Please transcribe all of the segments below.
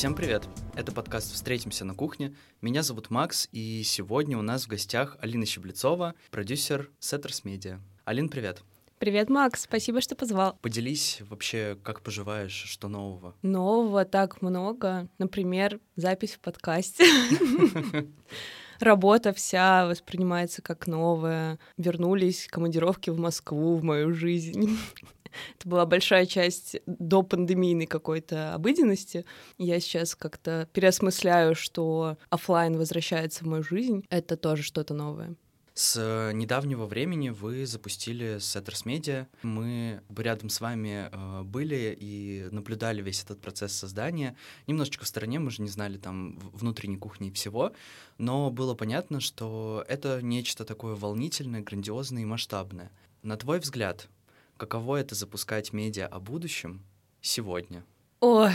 Всем привет! Это подкаст «Встретимся на кухне». Меня зовут Макс, и сегодня у нас в гостях Алина Щеблецова, продюсер «SETTERS MEDIA». Алин, привет! Привет, Макс, спасибо, что позвал. Поделись вообще, как поживаешь, что нового? Нового так много. Например, запись в подкасте. Работа вся воспринимается как новая. Вернулись командировки в Москву, в мою жизнь. Это была большая часть допандемийной какой-то обыденности. Я сейчас как-то переосмысляю, что офлайн возвращается в мою жизнь. Это тоже что-то новое. С недавнего времени вы запустили SETTERS MEDIA. Мы рядом с вами были и наблюдали весь этот процесс создания. Немножечко в стороне, мы же не знали там внутренней кухни и всего, но было понятно, что это нечто такое волнительное, грандиозное и масштабное. На твой взгляд, каково это запускать медиа о будущем сегодня? Ой...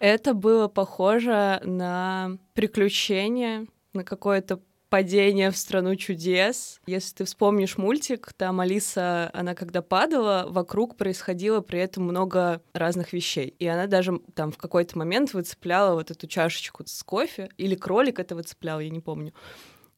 Это было похоже на приключение, на какое-то падение в страну чудес. Если ты вспомнишь мультик, там Алиса, она когда падала, вокруг происходило при этом много разных вещей. И она даже там в какой-то момент выцепляла вот эту чашечку с кофе, или кролик это выцеплял, я не помню.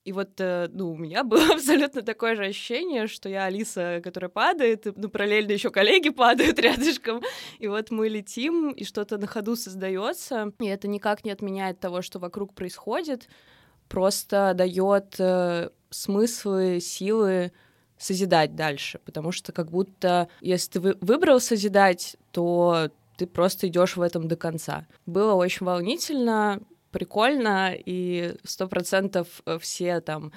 И вот, у меня было абсолютно такое же ощущение, что я Алиса, которая падает, и, параллельно еще коллеги падают рядышком, и вот мы летим, и что-то на ходу создается, и это никак не отменяет того, что вокруг происходит, просто дает смыслы, силы созидать дальше, потому что как будто, если ты выбрал созидать, то ты просто идешь в этом до конца. Было очень волнительно. Прикольно, и 100% все там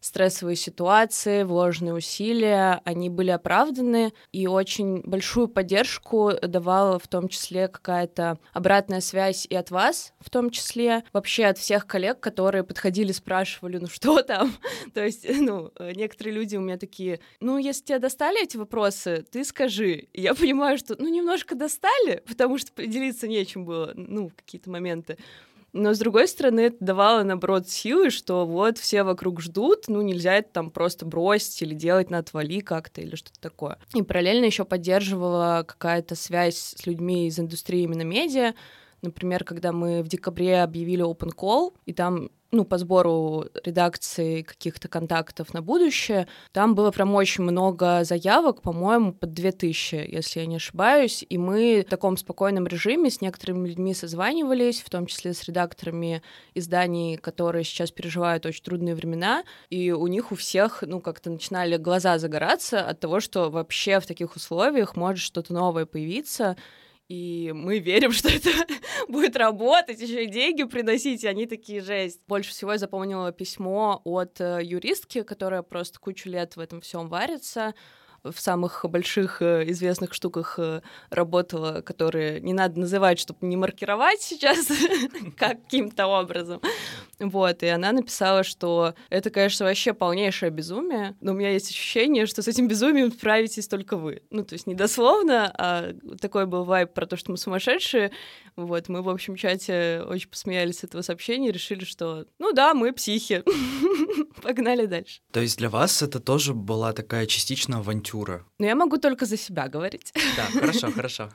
стрессовые ситуации, вложенные усилия, они были оправданы, и очень большую поддержку давала в том числе какая-то обратная связь и от вас, в том числе, вообще от всех коллег, которые подходили, спрашивали, что там? То есть, некоторые люди у меня такие, если тебя достали эти вопросы, ты скажи. И я понимаю, что, немножко достали, потому что поделиться нечем было, в какие-то моменты. Но, с другой стороны, это давало, наоборот, силы, что вот все вокруг ждут, нельзя это там просто бросить или делать на отвали как-то или что-то такое. И параллельно еще поддерживала какая-то связь с людьми из индустрии именно медиа. Например, когда мы в декабре объявили open call, и там, по сбору редакции каких-то контактов на будущее, там было прям очень много заявок, по-моему, под 2000, если я не ошибаюсь, и мы в таком спокойном режиме с некоторыми людьми созванивались, в том числе с редакторами изданий, которые сейчас переживают очень трудные времена, и у них у всех, как-то начинали глаза загораться от того, что вообще в таких условиях может что-то новое появиться. И мы верим, что это будет работать, еще и деньги приносить, и они такие, жесть. Больше всего я запомнила письмо от юристки, которая просто кучу лет в этом всем варится, в самых больших известных штуках работала, которые не надо называть, чтобы не маркировать сейчас каким-то образом. Вот, и она написала, что это, конечно, вообще полнейшее безумие, но у меня есть ощущение, что с этим безумием справитесь только вы. То есть недословно, а такой был вайб про то, что мы сумасшедшие. Вот, мы в общем чате очень посмеялись с этого сообщения и решили, что, мы психи. Погнали дальше. То есть для вас это тоже была такая частично авантюра? Я могу только за себя говорить. Да, хорошо.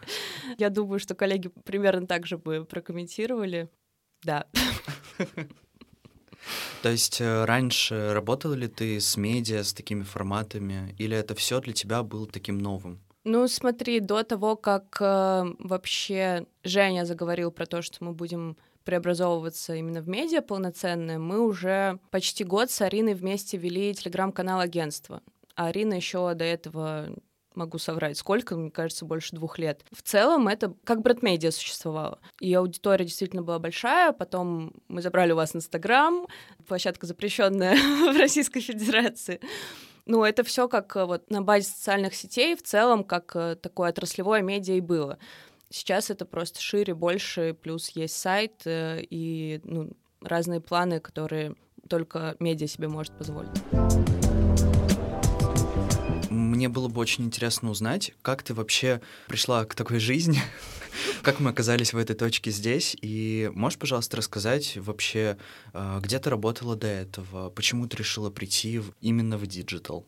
Я думаю, что коллеги примерно так же бы прокомментировали. Да. То есть раньше работала ли ты с медиа, с такими форматами, или это все для тебя было таким новым? Смотри, до того, как вообще Женя заговорил про то, что мы будем преобразовываться именно в медиа полноценное, мы уже почти год с Ариной вместе вели телеграм-канал «Агентство». А Арина еще до этого... могу соврать, сколько, мне кажется, больше 2 лет. В целом это как бренд-медиа существовало. И аудитория действительно была большая, потом мы забрали у вас Инстаграм, площадка запрещенная в Российской Федерации. Это все как вот на базе социальных сетей, в целом как такое отраслевое медиа и было. Сейчас это просто шире, больше, плюс есть сайт и разные планы, которые только медиа себе может позволить. Мне было бы очень интересно узнать, как ты вообще пришла к такой жизни, как мы оказались в этой точке здесь, и можешь, пожалуйста, рассказать вообще, где ты работала до этого, почему ты решила прийти именно в диджитал?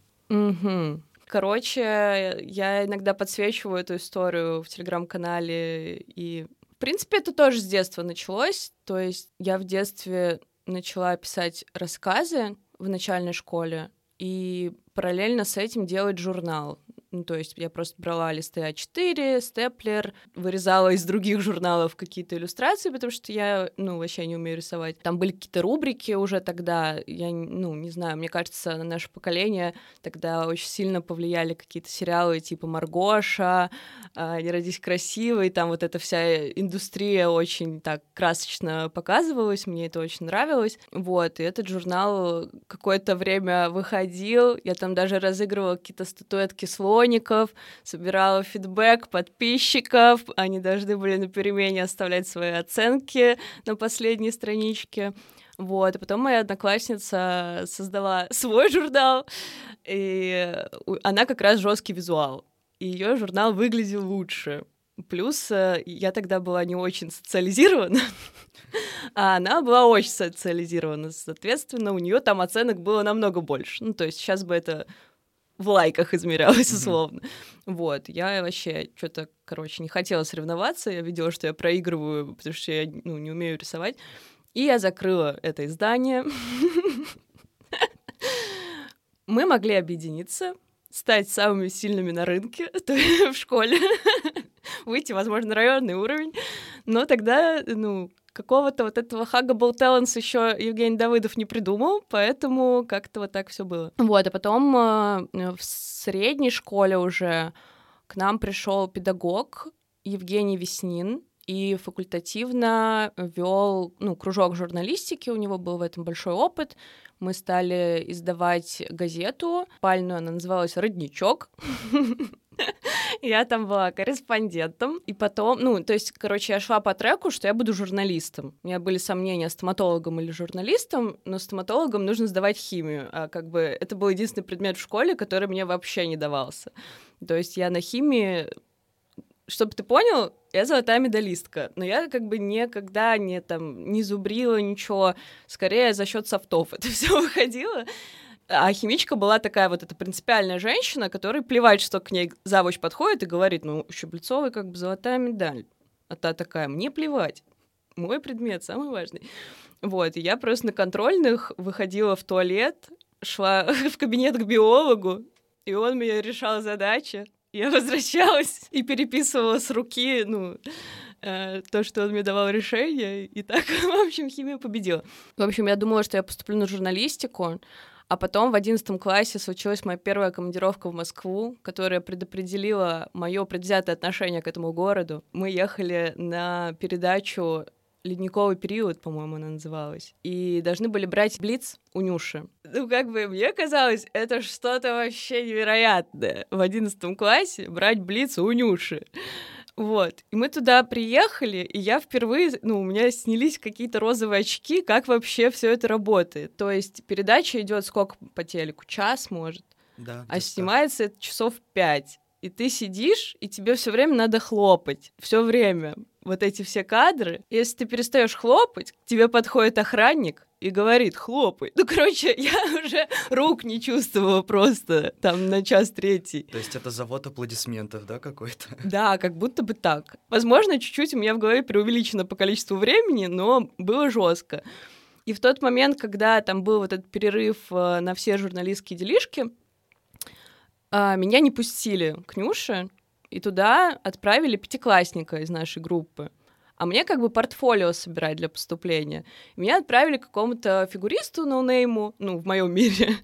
Короче, я иногда подсвечиваю эту историю в Телеграм-канале, и, в принципе, это тоже с детства началось. То есть я в детстве начала писать рассказы в начальной школе и параллельно с этим делать журнал. Ну, то есть я просто брала листы А4, степлер, вырезала из других журналов какие-то иллюстрации, потому что я, вообще не умею рисовать. Там были какие-то рубрики уже тогда, я, не знаю, мне кажется, на наше поколение тогда очень сильно повлияли какие-то сериалы типа «Маргоша», «Не родись красивой», там вот эта вся индустрия очень так красочно показывалась, мне это очень нравилось. Вот, и этот журнал какое-то время выходил, я там даже разыгрывала какие-то статуэтки слов, собирала фидбэк подписчиков, они должны были на перемене оставлять свои оценки на последней страничке. Вот, и потом моя одноклассница создала свой журнал, и она как раз жесткий визуал, и ее журнал выглядел лучше. Плюс я тогда была не очень социализирована, а она была очень социализирована, соответственно, у нее там оценок было намного больше. Ну, то есть сейчас бы это в лайках измерялось, условно. Вот, я вообще что-то, не хотела соревноваться, я видела, что я проигрываю, потому что я, не умею рисовать, и я закрыла это издание. Мы могли объединиться, стать самыми сильными на рынке, в школе, выйти, возможно, на районный уровень, но тогда, какого-то вот этого Huggable Talents еще Евгений Давыдов не придумал, поэтому как-то вот так все было. Вот, а потом в средней школе уже к нам пришел педагог Евгений Веснин и факультативно вел, кружок журналистики, у него был в этом большой опыт. Мы стали издавать газету, пальную, она называлась «Родничок». Я там была корреспондентом. И потом, я шла по треку, что я буду журналистом. У меня были сомнения, стоматологом или журналистом, но стоматологом нужно сдавать химию. А это был единственный предмет в школе, который мне вообще не давался. То есть я на химии, чтобы ты понял, я золотая медалистка. Но я никогда не зубрила ничего. Скорее за счет софтов это все выходило. А химичка была такая вот эта принципиальная женщина, которой плевать, что к ней завуч подходит и говорит, Щеблецовой золотая медаль. А та такая, мне плевать. Мой предмет самый важный. Вот, и я просто на контрольных выходила в туалет, шла в кабинет к биологу, и он мне решал задачи. Я возвращалась и переписывала с руки, то, что он мне давал решение. И так, в общем, химия победила. В общем, я думала, что я поступлю на журналистику, а потом в 11 классе случилась моя первая командировка в Москву, которая предопределила мое предвзятое отношение к этому городу. Мы ехали на передачу «Ледниковый период», по-моему, она называлась, и должны были брать блиц у Нюши. Мне казалось, это что-то вообще невероятное. В 11 классе брать блиц у Нюши. Вот, и мы туда приехали, и я впервые, у меня снялись какие-то розовые очки, как вообще все это работает. То есть передача идет сколько по телеку? Час, может? Да. А снимается это часов 5. И ты сидишь, и тебе все время надо хлопать. Все время. Вот эти все кадры. Если ты перестаешь хлопать, к тебе подходит охранник и говорит: хлопай. Я уже рук не чувствовала просто там на 1:03. То есть это завод аплодисментов, да, какой-то? Да, как будто бы так. Возможно, чуть-чуть у меня в голове преувеличено по количеству времени, но было жестко. И в тот момент, когда там был вот этот перерыв на все журналистские делишки, меня не пустили к Нюше, и туда отправили 5-классника из нашей группы. А мне портфолио собирать для поступления. Меня отправили к какому-то фигуристу ноунейму, в моем мире.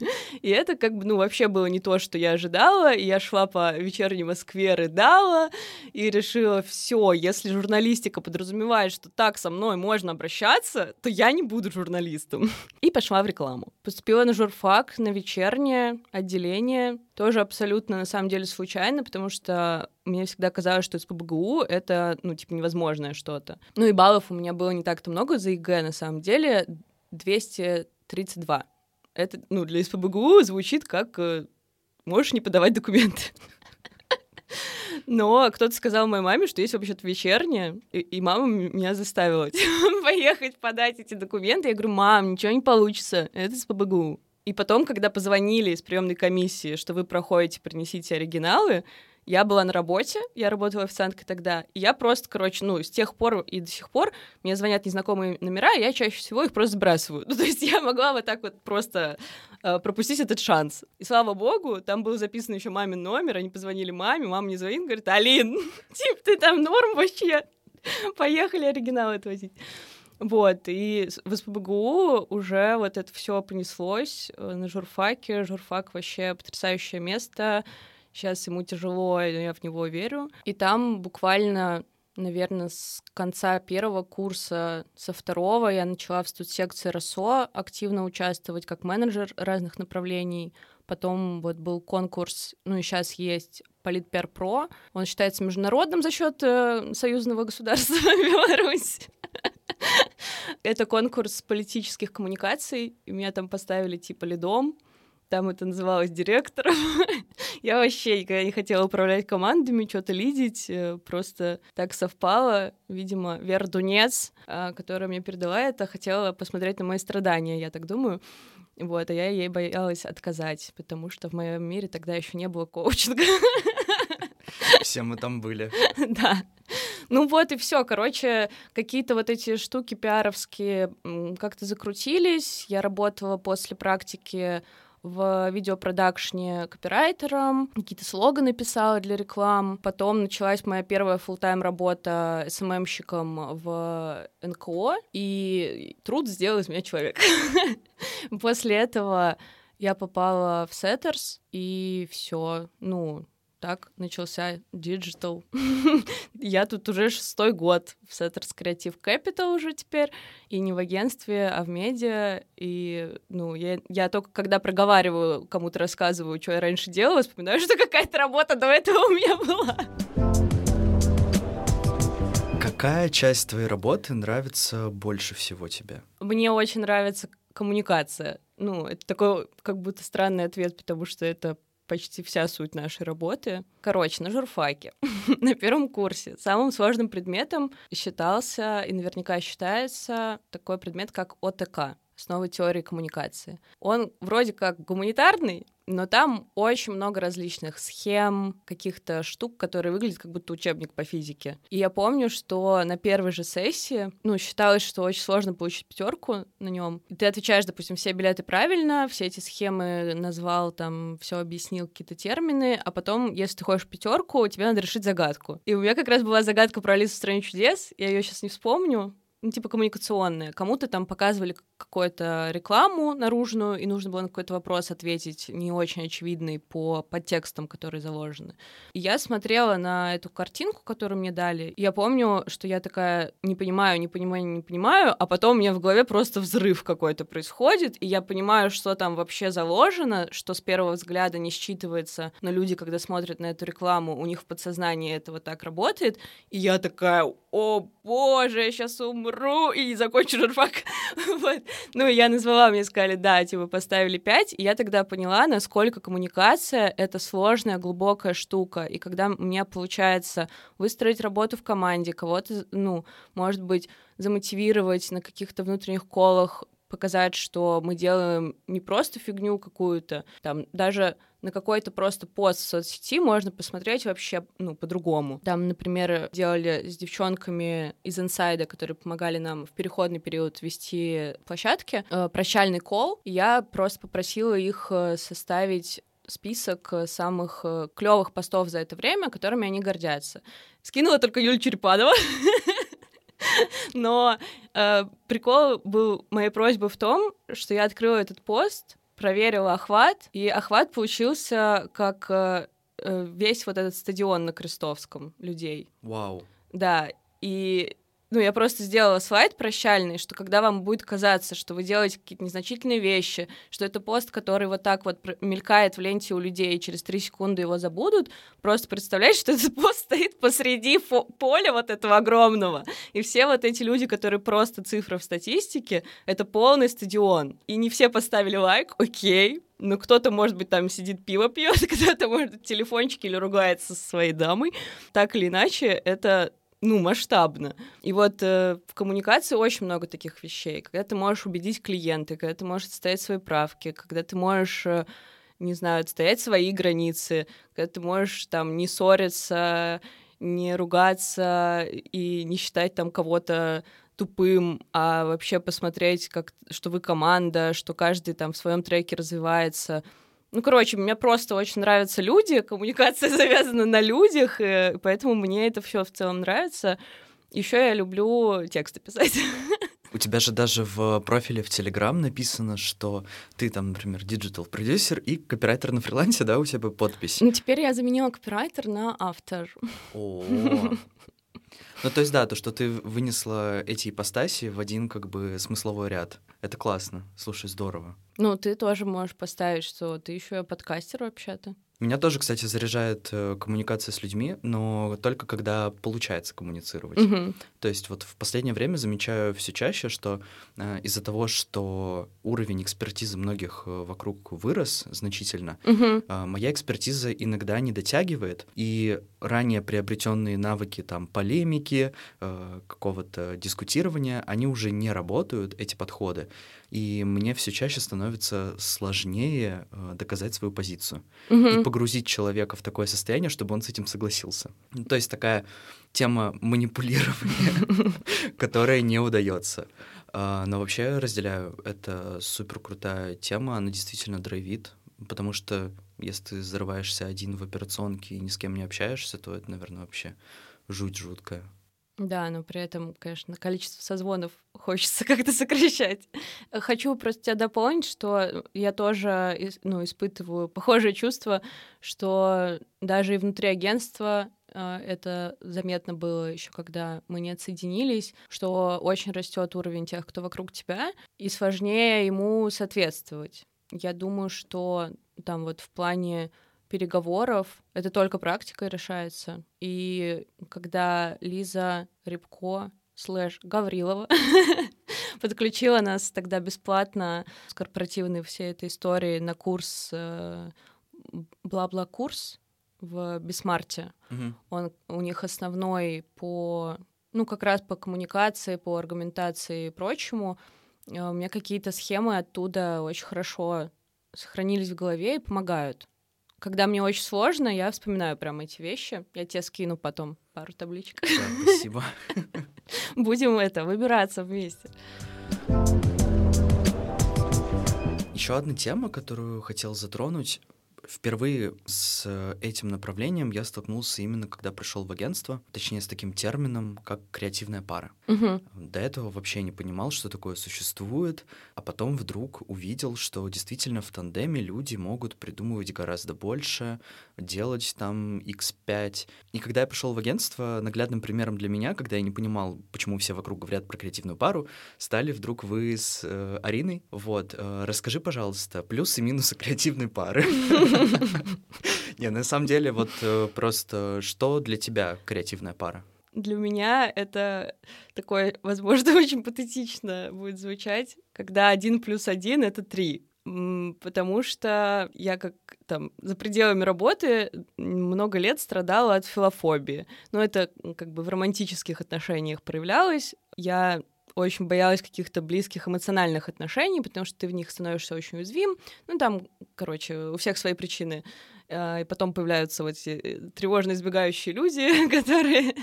И это вообще было не то, что я ожидала. И я шла по вечерней Москве, рыдала и решила: все, если журналистика подразумевает, что так со мной можно обращаться, то я не буду журналистом. И пошла в рекламу. Поступила на журфак, на вечернее отделение. Тоже абсолютно, на самом деле, случайно, потому что мне всегда казалось, что СПБГУ — это, невозможное что-то. И баллов у меня было не так-то много за ЕГЭ, на самом деле, 232. Это, для СПБГУ звучит как «можешь не подавать документы». Но кто-то сказал моей маме, что есть вообще-то вечернее, и мама меня заставила поехать подать эти документы. Я говорю: мам, ничего не получится, это СПБГУ. И потом, когда позвонили из приемной комиссии, что вы проходите, принесите оригиналы, я была на работе, я работала официанткой тогда, и я просто, короче, ну, с тех пор и до сих пор мне звонят незнакомые номера, и я чаще всего их просто сбрасываю. Ну, то есть я могла вот так вот просто пропустить этот шанс. И слава богу, там был записан еще мамин номер, они позвонили маме, мама мне звонит, говорит: «Алин, типа, ты там норм вообще? Поехали оригиналы отвозить». Вот, и в СПБГУ уже вот это все понеслось на журфаке. Журфак вообще потрясающее место. Сейчас ему тяжело, но я в него верю. И там буквально, наверное, с конца первого курса, со второго я начала в студсекции РСО активно участвовать как менеджер разных направлений. Потом вот был конкурс, ну и сейчас есть, ПолитПиарПро. Он считается международным за счет Союзного государства Беларусь. Это конкурс политических коммуникаций. Меня там поставили типа лидом. Там это называлось директором. Я вообще никогда не хотела управлять командами, что-то лидить. Просто так совпало. Видимо, Вера Дунец, которая мне передала это, хотела посмотреть на мои страдания, я так думаю. Вот, а я ей боялась отказать, потому что в моем мире тогда еще не было коучинга. Все мы там были. Да. Ну вот и все, короче, какие-то вот эти штуки пиаровские как-то закрутились. Я работала после практики в видеопродакшне копирайтером, какие-то слоганы писала для реклам. Потом началась моя первая фулл-тайм работа СММщиком в НКО, и труд сделал из меня человека. После этого я попала в SETTERS, и все, ну, так начался диджитал. Я тут уже 6-й год в SETTERS Creative Capital уже теперь, и не в агентстве, а в медиа. И, ну, я только когда проговариваю, кому-то рассказываю, что я раньше делала, вспоминаю, что какая-то работа до этого у меня была. Какая часть твоей работы нравится больше всего тебе? Мне очень нравится коммуникация. Ну, это такой как будто странный ответ, потому что это почти вся суть нашей работы. Короче, на журфаке, на первом курсе, самым сложным предметом считался и наверняка считается такой предмет, как ОТК, основы теории коммуникации. Он вроде как гуманитарный, но там очень много различных схем, каких-то штук, которые выглядят как будто учебник по физике. И я помню, что на первой же сессии, ну, считалось, что очень сложно получить 5 на нем. И ты отвечаешь, допустим, все билеты правильно, все эти схемы назвал, там, все объяснил, какие-то термины, а потом, если ты хочешь 5, тебе надо решить загадку. И у меня как раз была загадка про Алису в стране чудес, я ее сейчас не вспомню, ну, типа коммуникационные. Кому-то там показывали какую-то рекламу наружную, и нужно было на какой-то вопрос ответить, не очень очевидный по подтекстам, которые заложены. И я смотрела на эту картинку, которую мне дали, и я помню, что я такая: не понимаю, а потом у меня в голове просто взрыв какой-то происходит, и я понимаю, что там вообще заложено, что с первого взгляда не считывается, но люди, когда смотрят на эту рекламу, у них в подсознании это вот так работает, и я такая: о боже, я сейчас умру и закончу журфак. Вот. Ну, я назвала, мне сказали, да, типа, поставили 5, и я тогда поняла, насколько коммуникация — это сложная, глубокая штука, и когда у меня получается выстроить работу в команде, кого-то, ну, может быть, замотивировать на каких-то внутренних колах, показать, что мы делаем не просто фигню какую-то, там, даже на какой-то просто пост в соцсети можно посмотреть вообще, ну, по-другому. Там, например, делали с девчонками из инсайда, которые помогали нам в переходный период вести площадки, прощальный колл. Я просто попросила их составить список самых клевых постов за это время, которыми они гордятся. Скинула только Юль Черепанова. Но прикол был моей просьбы в том, что я открыла этот пост, проверила охват, и охват получился как весь вот этот стадион на Крестовском людей. Вау. Да, и ну, я просто сделала слайд прощальный, что когда вам будет казаться, что вы делаете какие-то незначительные вещи, что это пост, который вот так вот мелькает в ленте у людей, и через 3 секунды его забудут, просто представляете, что этот пост стоит посреди поля вот этого огромного. И все вот эти люди, которые просто цифра в статистике, это полный стадион. И не все поставили лайк, окей. Ну, кто-то, может быть, там сидит, пиво пьет, кто-то, может, телефончик или ругается со своей дамой. Так или иначе, это ну, масштабно. И вот в коммуникации очень много таких вещей. Когда ты можешь убедить клиента, когда ты можешь отстоять свои правки, когда ты можешь... не знаю, отстоять свои границы, когда ты можешь там не ссориться, не ругаться и не считать там кого-то тупым, а вообще посмотреть, как, что вы команда, что каждый там в своем треке развивается. Ну, короче, мне просто очень нравятся люди, коммуникация завязана на людях, и поэтому мне это все в целом нравится. Еще я люблю тексты писать. У тебя же даже в профиле в Telegram написано, что ты там, например, диджитал-продюсер и копирайтер на фрилансе, да, у тебя подпись? Ну, теперь я заменила копирайтер на автор. О-о-о. Ну, то есть, да, то, что ты вынесла эти ипостаси в один, как бы, смысловой ряд. Это классно. Слушай, здорово. Ну, ты тоже можешь поставить, что ты еще и подкастер вообще-то. Меня тоже, кстати, заряжает коммуникация с людьми, но только когда получается коммуницировать. Mm-hmm. То есть вот в последнее время замечаю все чаще, что из-за того, что уровень экспертизы многих вокруг вырос значительно, mm-hmm. Моя экспертиза иногда не дотягивает, и ранее приобретенные навыки там, полемики, какого-то дискутирования, они уже не работают, эти подходы. И мне все чаще становится сложнее доказать свою позицию. Mm-hmm. И погрузить человека в такое состояние, чтобы он с этим согласился. То есть такая тема манипулирования, которая не удается. Но вообще разделяю, это супер крутая тема, она действительно драйвит, потому что если ты зарываешься один в операционке и ни с кем не общаешься, то это, наверное, вообще жуть жуткая. Да, но при этом, конечно, количество созвонов хочется как-то сокращать. Хочу просто тебя дополнить, что я тоже, ну, испытываю похожее чувство, что даже и внутри агентства это заметно было еще, когда мы не отсоединились, что очень растет уровень тех, кто вокруг тебя, и сложнее ему соответствовать. Я думаю, что там вот в плане переговоров, это только практикой решается. И когда Лиза Рябко / Гаврилова подключила нас тогда бесплатно с корпоративной всей этой истории на курс бла-бла-курс в Бесмарте. Угу. У них основной по... Ну, как раз по коммуникации, по аргументации и прочему. У меня какие-то схемы оттуда очень хорошо сохранились в голове и помогают. Когда мне очень сложно, я вспоминаю прям эти вещи. Я тебе скину потом пару табличек. Да, спасибо. Будем выбираться вместе. Еще одна тема, которую хотел затронуть. Впервые с этим направлением я столкнулся именно, когда пришел в агентство, точнее, с таким термином, как креативная пара. Угу. До этого вообще не понимал, что такое существует, а потом вдруг увидел, что действительно в тандеме люди могут придумывать гораздо больше, делать там x5. И когда я пришел в агентство, наглядным примером для меня, когда я не понимал, почему все вокруг говорят про креативную пару, стали вдруг вы с Ариной. Вот, расскажи, пожалуйста, плюсы и минусы креативной пары. Не, на самом деле, вот просто что для тебя креативная пара? Для меня это такое, возможно, очень патетично будет звучать, когда 1+1 — это 3. Потому что я как там за пределами работы много лет страдала от филофобии. Но это как бы в романтических отношениях проявлялось. Я очень боялась каких-то близких эмоциональных отношений, потому что ты в них становишься очень уязвим. Ну, там, короче, у всех свои причины. И потом появляются вот эти тревожно избегающие люди, которые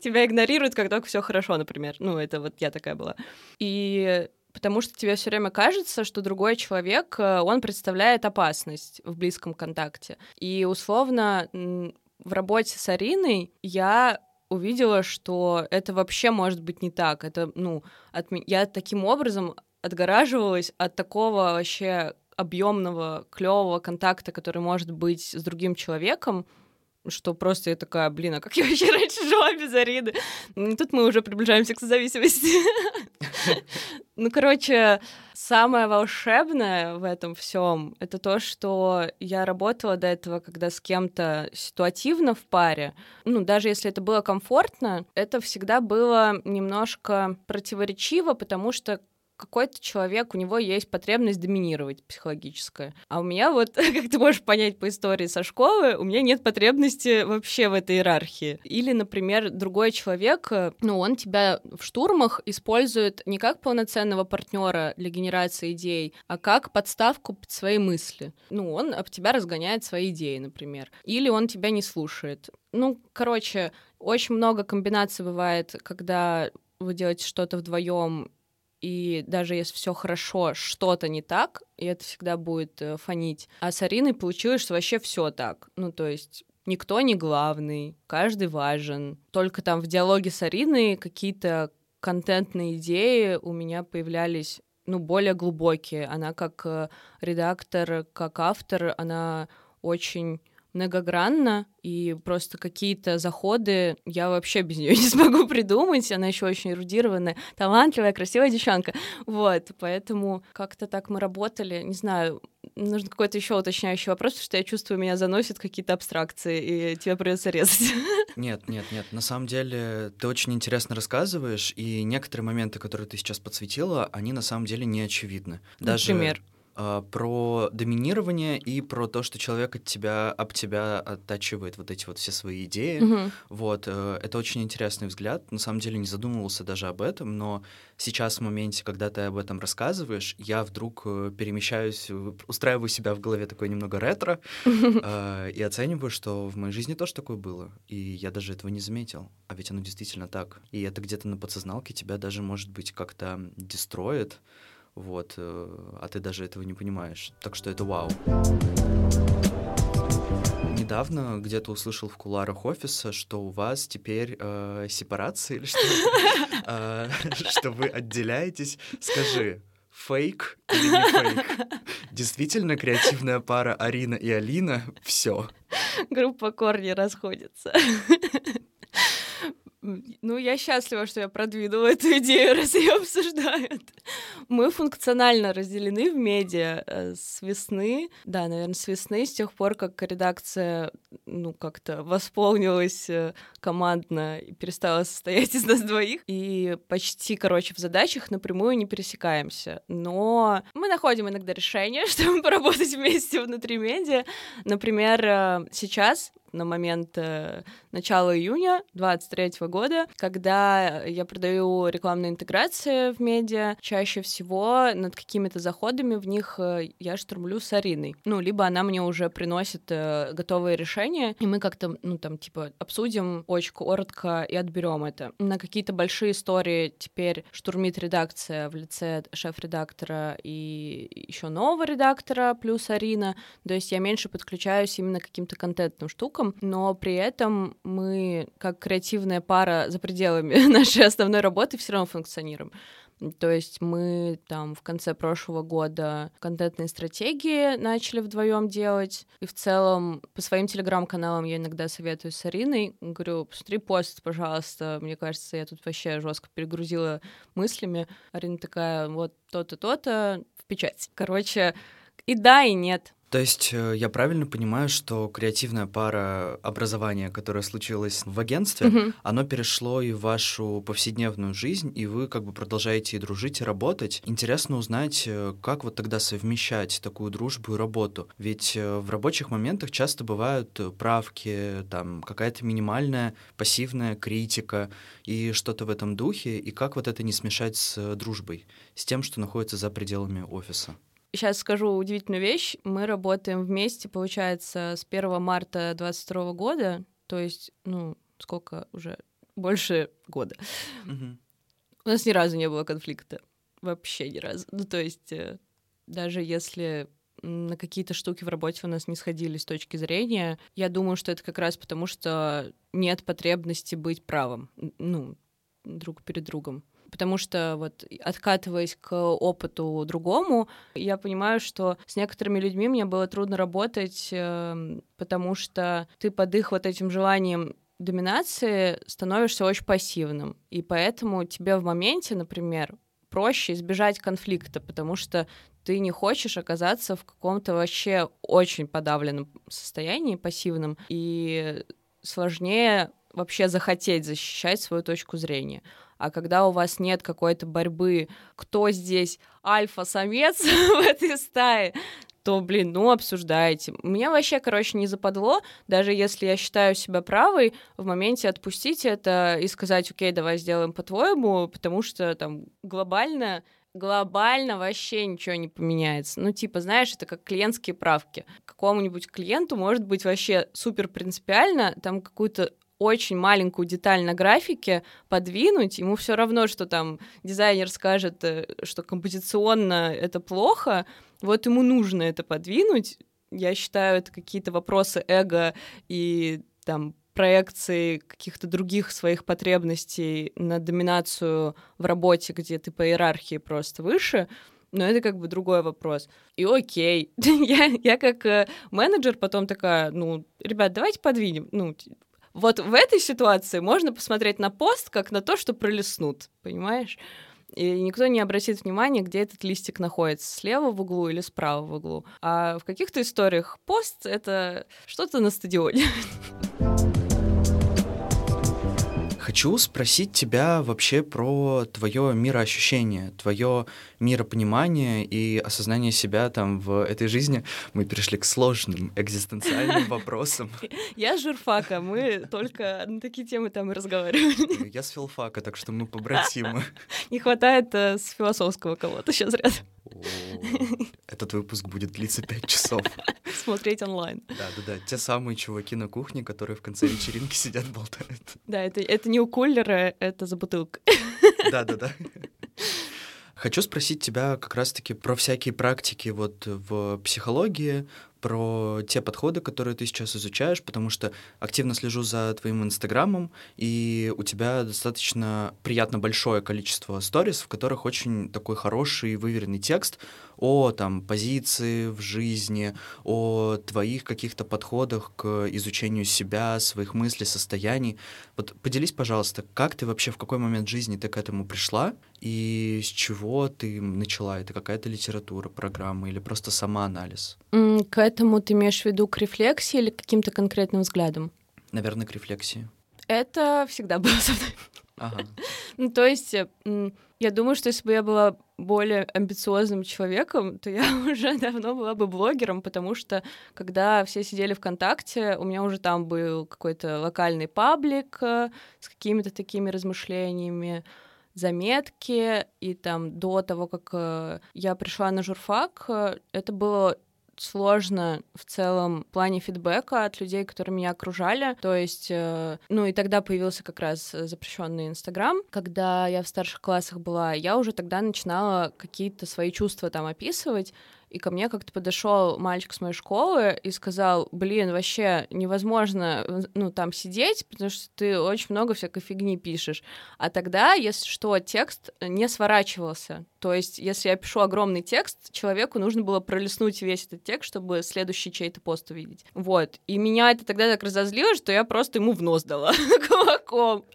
тебя игнорируют, как только все хорошо, например. Ну, это вот я такая была. И потому что тебе все время кажется, что другой человек, он представляет опасность в близком контакте. И, условно, в работе с Ариной я увидела, что это вообще может быть не так. Это, ну, я таким образом отгораживалась от такого вообще объемного, клевого контакта, который может быть с другим человеком, что просто я такая, блин, а как я вообще раньше жила без Арины? Тут мы уже приближаемся к созависимости. Ну, короче, самое волшебное в этом всем это то, что я работала до этого, когда с кем-то ситуативно в паре. Ну, даже если это было комфортно, это всегда было немножко противоречиво, потому что какой-то человек, у него есть потребность доминировать психологическая. А у меня вот, как ты можешь понять по истории со школы, у меня нет потребности вообще в этой иерархии. Или, например, другой человек, ну, он тебя в штурмах использует не как полноценного партнера для генерации идей, а как подставку под свои мысли. Ну, он об тебя разгоняет свои идеи, например. Или он тебя не слушает. Ну, короче, очень много комбинаций бывает, когда вы делаете что-то вдвоем, и даже если все хорошо, что-то не так, и это всегда будет фонить. А с Ариной получилось, что вообще все так. Ну, то есть никто не главный, каждый важен. Только там в диалоге с Ариной какие-то контентные идеи у меня появлялись, ну, более глубокие. Она как редактор, как автор, она очень многогранна, и просто какие-то заходы я вообще без нее не смогу придумать. Она еще очень эрудированная, талантливая, красивая девчонка. Вот, поэтому как-то так мы работали. Не знаю, нужен какой-то еще уточняющий вопрос, потому что я чувствую, меня заносят какие-то абстракции, и тебя придется резать. Нет. На самом деле ты очень интересно рассказываешь, и некоторые моменты, которые ты сейчас подсветила, они на самом деле не очевидны. Даже... Например? Про доминирование и про то, что человек об тебя оттачивает вот эти вот все свои идеи. Mm-hmm. Вот, это очень интересный взгляд. На самом деле не задумывался даже об этом, но сейчас в моменте, когда ты об этом рассказываешь, я вдруг перемещаюсь, устраиваю себя в голове такое немного ретро и оцениваю, что в моей жизни тоже такое было. И я даже этого не заметил. А ведь оно действительно так. И это где-то на подсозналке тебя даже, может быть, как-то дестроит. Вот, а ты даже этого не понимаешь. Так что это вау. Недавно где-то услышал в кулуарах офиса, что у вас теперь сепарация или что, что вы отделяетесь. Скажи, фейк или не фейк? Действительно креативная пара Арина и Алина? Все. Группа корни расходится. Ну, я счастлива, что я продвинула эту идею, раз ее обсуждают. Мы функционально разделены в медиа с весны. Да, наверное, с весны, с тех пор, как редакция, ну, как-то восполнилась командно и перестала состоять из нас двоих. И почти, короче, в задачах напрямую не пересекаемся. Но мы находим иногда решение, чтобы поработать вместе внутри медиа. Например, сейчас... на момент начала июня 23-го года, когда я продаю рекламные интеграции в медиа, чаще всего над какими-то заходами в них я штурмлю с Ариной. Ну, либо она мне уже приносит готовые решения, и мы как-то, ну, там, типа, обсудим очень коротко и отберем это. На какие-то большие истории теперь штурмит редакция в лице шеф-редактора и еще нового редактора, плюс Арина. То есть я меньше подключаюсь именно к каким-то контентным штукам, но при этом мы, как креативная пара за пределами нашей основной работы, все равно функционируем. То есть мы там в конце прошлого года контентные стратегии начали вдвоем делать. И в целом по своим телеграм-каналам я иногда советую с Ариной. Говорю, посмотри пост, пожалуйста. Мне кажется, я тут вообще жестко перегрузила мыслями. Арина такая, вот то-то, то-то, в печать. Короче, и да, и нет. То есть я правильно понимаю, что креативная пара образования, которое случилось в агентстве, mm-hmm. оно перешло и в вашу повседневную жизнь, и вы как бы продолжаете и дружить, и работать. Интересно узнать, как вот тогда совмещать такую дружбу и работу. Ведь в рабочих моментах часто бывают правки, там какая-то минимальная пассивная критика и что-то в этом духе. И как вот это не смешать с дружбой, с тем, что находится за пределами офиса? Сейчас скажу удивительную вещь. Мы работаем вместе, получается, с 1 марта 2022 года, то есть, ну, сколько уже? Больше года. Mm-hmm. У нас ни разу не было конфликта. Вообще ни разу. Ну, то есть, даже если на какие-то штуки в работе у нас не сходились с точки зрения, я думаю, что это как раз потому, что нет потребности быть правым, ну, друг перед другом. Потому что, вот, откатываясь к опыту другому, я понимаю, что с некоторыми людьми мне было трудно работать, потому что ты под их вот этим желанием доминации становишься очень пассивным. И поэтому тебе в моменте, например, проще избежать конфликта, потому что ты не хочешь оказаться в каком-то вообще очень подавленном состоянии, пассивном, и сложнее вообще захотеть защищать свою точку зрения. А когда у вас нет какой-то борьбы, кто здесь альфа-самец в этой стае, то, блин, ну, обсуждаете. Меня вообще, короче, не западло, даже если я считаю себя правой, в моменте отпустить это и сказать: окей, давай сделаем по-твоему, потому что там глобально вообще ничего не поменяется. Ну, типа, знаешь, это как клиентские правки. Какому-нибудь клиенту может быть вообще супер принципиально там какую-то очень маленькую деталь на графике подвинуть, ему все равно, что там дизайнер скажет, что композиционно это плохо, вот ему нужно это подвинуть. Я считаю, это какие-то вопросы эго и там проекции каких-то других своих потребностей на доминацию в работе, где ты по иерархии просто выше, но это как бы другой вопрос. И окей, я как менеджер потом такая: ну, ребят, давайте подвинем. Ну, вот в этой ситуации можно посмотреть на пост как на то, что пролистнут, понимаешь? И никто не обратит внимания, где этот листик находится, слева в углу или справа в углу. А в каких-то историях пост — это что-то на стадионе. Хочу спросить тебя вообще про твое мироощущение, твое миропонимание и осознание себя там в этой жизни. Мы перешли к сложным экзистенциальным вопросам. Я с журфака, мы только на такие темы там и разговаривали. Я с филфака, так что мы побратимы. Не хватает с философского кого-то сейчас рядом. Этот выпуск будет длиться 5 часов. Смотреть онлайн. Да-да-да, те самые чуваки на кухне, которые в конце вечеринки сидят, болтают. Да, это не у кулера, это за бутылкой. Да-да-да. Хочу спросить тебя как раз-таки про всякие практики вот в психологии, про те подходы, которые ты сейчас изучаешь, потому что активно слежу за твоим инстаграмом, и у тебя достаточно приятно большое количество сториз, в которых очень такой хороший выверенный текст о там позиции в жизни, о твоих каких-то подходах к изучению себя, своих мыслей, состояний. Вот поделись, пожалуйста, как ты вообще, в какой момент жизни ты к этому пришла, и с чего ты начала? Это какая-то литература, программа или просто самоанализ? К этому ты имеешь в виду к рефлексии или к каким-то конкретным взглядам? Наверное, к рефлексии. Это всегда было со мной. Ага. Ну, то есть, я думаю, что если бы я была более амбициозным человеком, то я уже давно была бы блогером, потому что, когда все сидели ВКонтакте, у меня уже там был какой-то локальный паблик с какими-то такими размышлениями, заметки, и там до того, как я пришла на журфак, это было сложно в целом в плане фидбэка от людей, которые меня окружали. То есть, ну и тогда появился как раз запрещенный Инстаграм. Когда я в старших классах была, я уже тогда начинала какие-то свои чувства там описывать. И ко мне как-то подошел мальчик с моей школы и сказал: блин, вообще невозможно, ну, там сидеть, потому что ты очень много всякой фигни пишешь. А тогда, если что, текст не сворачивался. То есть, если я пишу огромный текст, человеку нужно было пролистнуть весь этот текст, чтобы следующий чей-то пост увидеть. Вот. И меня это тогда так разозлило, что я просто ему в нос дала кулаком.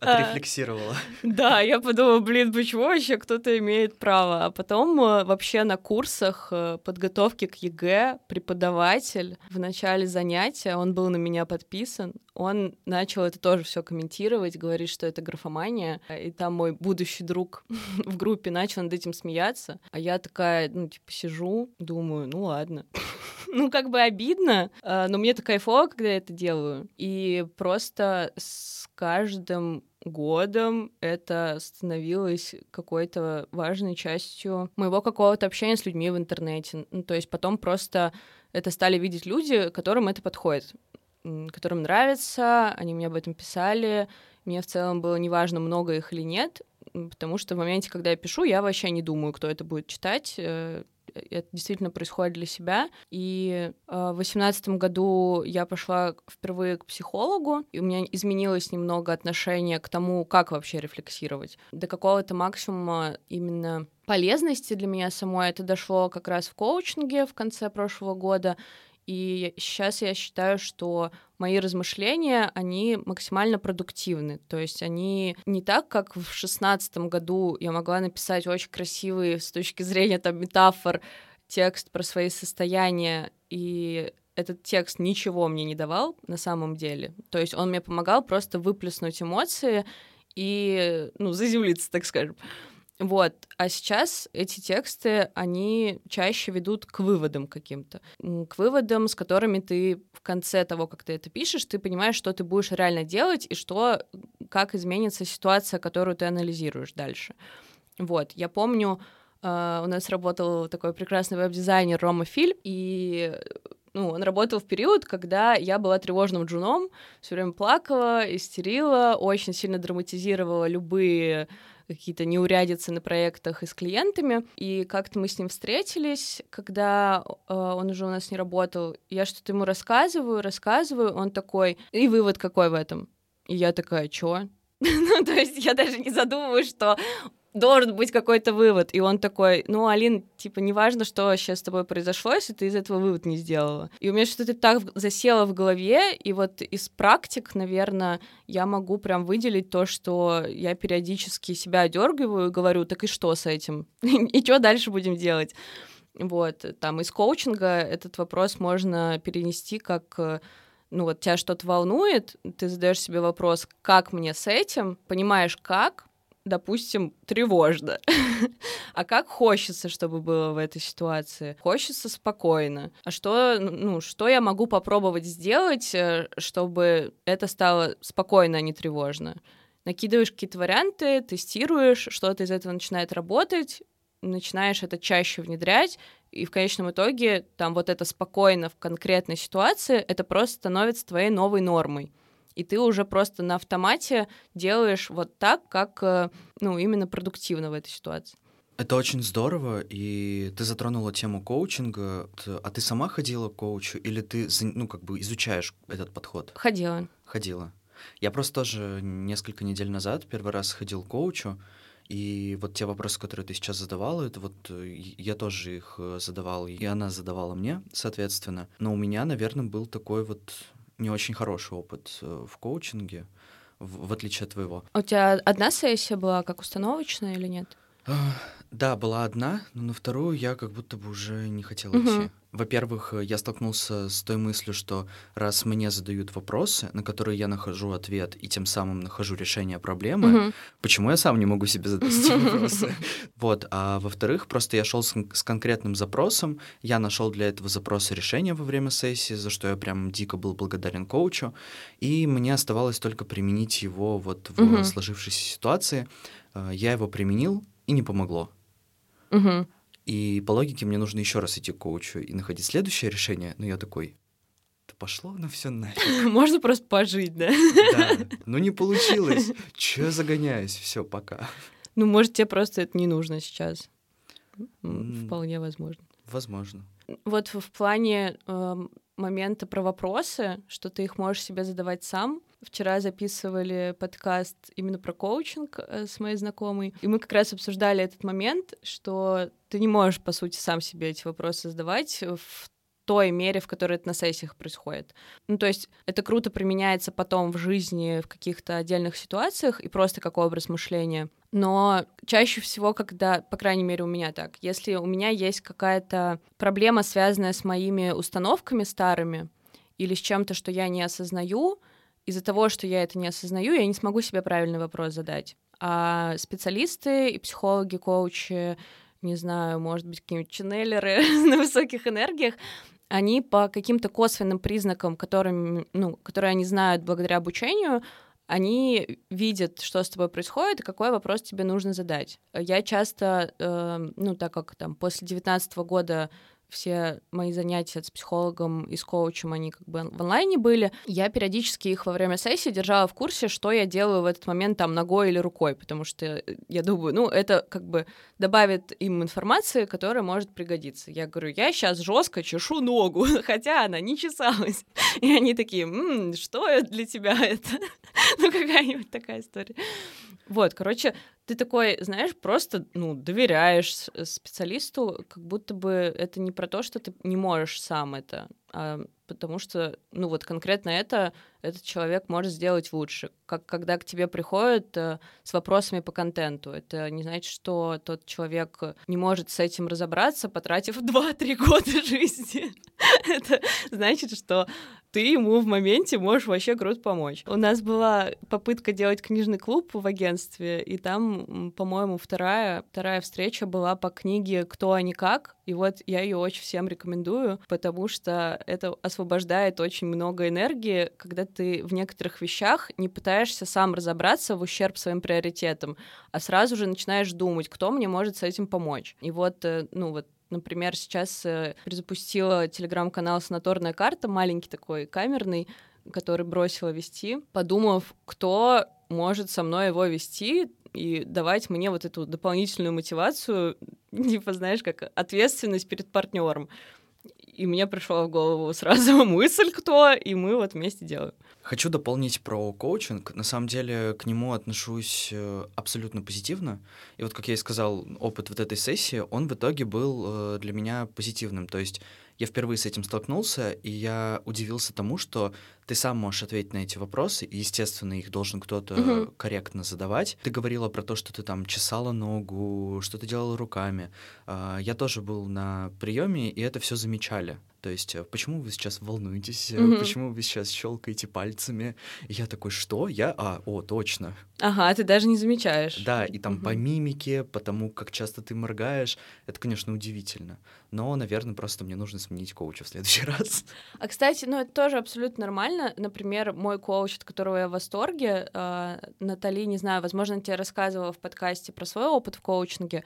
Отрефлексировала. Да, я подумала: блин, почему вообще кто-то имеет право? А потом вообще на курсах подготовки к ЕГЭ преподаватель в начале занятия, он был на меня подписан, он начал это тоже все комментировать, говорит, что это графомания, и там мой будущий друг в группе начал над этим смеяться, а я такая, ну, типа, сижу, думаю, ну, ладно. Ну, как бы обидно, но мне-то кайфово, когда я это делаю. И просто с каждым годом это становилось какой-то важной частью моего какого-то общения с людьми в интернете. Ну, то есть потом просто это стали видеть люди, которым это подходит, которым нравится, они мне об этом писали. Мне в целом было неважно, много их или нет, потому что в моменте, когда я пишу, я вообще не думаю, кто это будет читать. Это действительно происходит для себя. И в 2018 году я пошла впервые к психологу, и у меня изменилось немного отношение к тому, как вообще рефлексировать. До какого-то максимума именно полезности для меня самой это дошло как раз в коучинге в конце прошлого года. И сейчас я считаю, что мои размышления, они максимально продуктивны. То есть они не так, как в 2016 году я могла написать очень красивый с точки зрения там метафор текст про свои состояния, и этот текст ничего мне не давал на самом деле. То есть он мне помогал просто выплеснуть эмоции и, ну, заземлиться, так скажем. Вот. А сейчас эти тексты, они чаще ведут к выводам каким-то. К выводам, с которыми ты в конце того, как ты это пишешь, ты понимаешь, что ты будешь реально делать и что, как изменится ситуация, которую ты анализируешь дальше. Вот. Я помню, у нас работал такой прекрасный веб-дизайнер Рома Фильм, и... Ну, он работал в период, когда я была тревожным джуном, все время плакала, истерила, очень сильно драматизировала любые какие-то неурядицы на проектах и с клиентами. И как-то мы с ним встретились, когда он уже у нас не работал. Я что-то ему рассказываю, он такой, и вывод какой в этом? И я такая, чё? Ну, то есть я даже не задумываюсь, что... должен быть какой-то вывод. И он такой, ну, Алин, типа, неважно, что сейчас с тобой произошло, если ты из этого вывод не сделала. И у меня что-то так засело в голове, и вот из практик, наверное, я могу прям выделить то, что я периодически себя одергиваю и говорю, так и что с этим? И что дальше будем делать? Вот, там, из коучинга этот вопрос можно перенести как... Ну вот тебя что-то волнует, ты задаешь себе вопрос, как мне с этим? Понимаешь, как? Допустим, тревожно. А как хочется, чтобы было в этой ситуации? Хочется спокойно. А что, ну, что я могу попробовать сделать, чтобы это стало спокойно, а не тревожно? Накидываешь какие-то варианты, тестируешь, что-то из этого начинает работать, начинаешь это чаще внедрять, и в конечном итоге там вот это спокойно в конкретной ситуации, это просто становится твоей новой нормой. И ты уже просто на автомате делаешь вот так, как, ну, именно продуктивно в этой ситуации. Это очень здорово, и ты затронула тему коучинга. А ты сама ходила к коучу или ты, ну, как бы изучаешь этот подход? Ходила. Я просто тоже несколько недель назад первый раз ходил к коучу, и вот те вопросы, которые ты сейчас задавала, это вот я тоже их задавал, и она задавала мне, соответственно. Но у меня, наверное, был такой вот... не очень хороший опыт в коучинге, в отличие от твоего. У тебя одна сессия была как установочная или нет? Да, была одна, но на вторую я как будто бы уже не хотел идти. Во-первых, я столкнулся с той мыслью, что раз мне задают вопросы, на которые я нахожу ответ и тем самым нахожу решение проблемы, почему я сам не могу себе задать эти вопросы? Вот. А во-вторых, просто я шел с конкретным запросом, я нашел для этого запроса решение во время сессии, за что я прям дико был благодарен коучу, и мне оставалось только применить его вот в сложившейся ситуации. Я его применил, и не помогло. И по логике мне нужно еще раз идти к коучу и находить следующее решение. Но я такой, да пошло оно все нафиг. Можно просто пожить, да? Да, но не получилось. Че я загоняюсь? Все, пока. Ну, может, тебе просто это не нужно сейчас. Вполне возможно. Возможно. Вот в плане момента про вопросы, что ты их можешь себе задавать сам. Вчера записывали подкаст именно про коучинг с моей знакомой, и мы как раз обсуждали этот момент, что ты не можешь, по сути, сам себе эти вопросы задавать в той мере, в которой это на сессиях происходит. Ну, то есть это круто применяется потом в жизни в каких-то отдельных ситуациях и просто как образ мышления. Но чаще всего, когда, по крайней мере, у меня так, если у меня есть какая-то проблема, связанная с моими установками старыми или с чем-то, что я не осознаю, из-за того, что я это не осознаю, я не смогу себе правильный вопрос задать. А специалисты и психологи, коучи, не знаю, может быть, какие-нибудь ченнелеры на высоких энергиях, они по каким-то косвенным признакам, которые они знают благодаря обучению, они видят, что с тобой происходит и какой вопрос тебе нужно задать. Я часто, так как там после 2019 года все мои занятия с психологом и с коучем, они как бы в онлайне были. Я периодически их во время сессии держала в курсе, что я делаю в этот момент там ногой или рукой, потому что я думаю, это как бы добавит им информации, которая может пригодиться. Я говорю, я сейчас жестко чешу ногу, хотя она не чесалась. И они такие, что для тебя это? Ну, какая-нибудь такая история. Вот, короче, ты такой, знаешь, просто, доверяешь специалисту, как будто бы это не про то, что ты не можешь сам это, а потому что, конкретно это этот человек может сделать лучше. Как когда к тебе приходят с вопросами по контенту, это не значит, что тот человек не может с этим разобраться, потратив 2-3 года жизни. Это значит, что ты ему в моменте можешь вообще круто помочь. У нас была попытка делать книжный клуб в агентстве, и там, по-моему, вторая встреча была по книге «Кто, а не как». И вот я ее очень всем рекомендую, потому что это освобождает очень много энергии, когда ты в некоторых вещах не пытаешься сам разобраться в ущерб своим приоритетам, а сразу же начинаешь думать, кто мне может с этим помочь. И вот, например, сейчас перезапустила телеграм-канал «Санаторная карта», маленький такой, камерный, который бросила вести, подумав, кто может со мной его вести и давать мне вот эту дополнительную мотивацию, типа, знаешь, как ответственность перед партнером. И мне пришла в голову сразу мысль, кто, и мы вот вместе делаем. Хочу дополнить про коучинг. На самом деле к нему отношусь абсолютно позитивно. И вот, как я и сказал, опыт вот этой сессии, он в итоге был для меня позитивным. То есть я впервые с этим столкнулся, и я удивился тому, что ты сам можешь ответить на эти вопросы, и, естественно, их должен кто-то корректно задавать. Ты говорила про то, что ты там чесала ногу, что ты делала руками. Я тоже был на приеме, и это все замечали. То есть, почему вы сейчас волнуетесь, почему вы сейчас щелкаете пальцами? И я такой, что? Точно. Ага, ты даже не замечаешь. Да, и там по мимике, по тому, как часто ты моргаешь, это, конечно, удивительно. Но, наверное, просто мне нужно сменить коуча в следующий раз. А, кстати, это тоже абсолютно нормально. Например, мой коуч, от которого я в восторге, Натали, не знаю, возможно, я тебе рассказывала в подкасте про свой опыт в коучинге,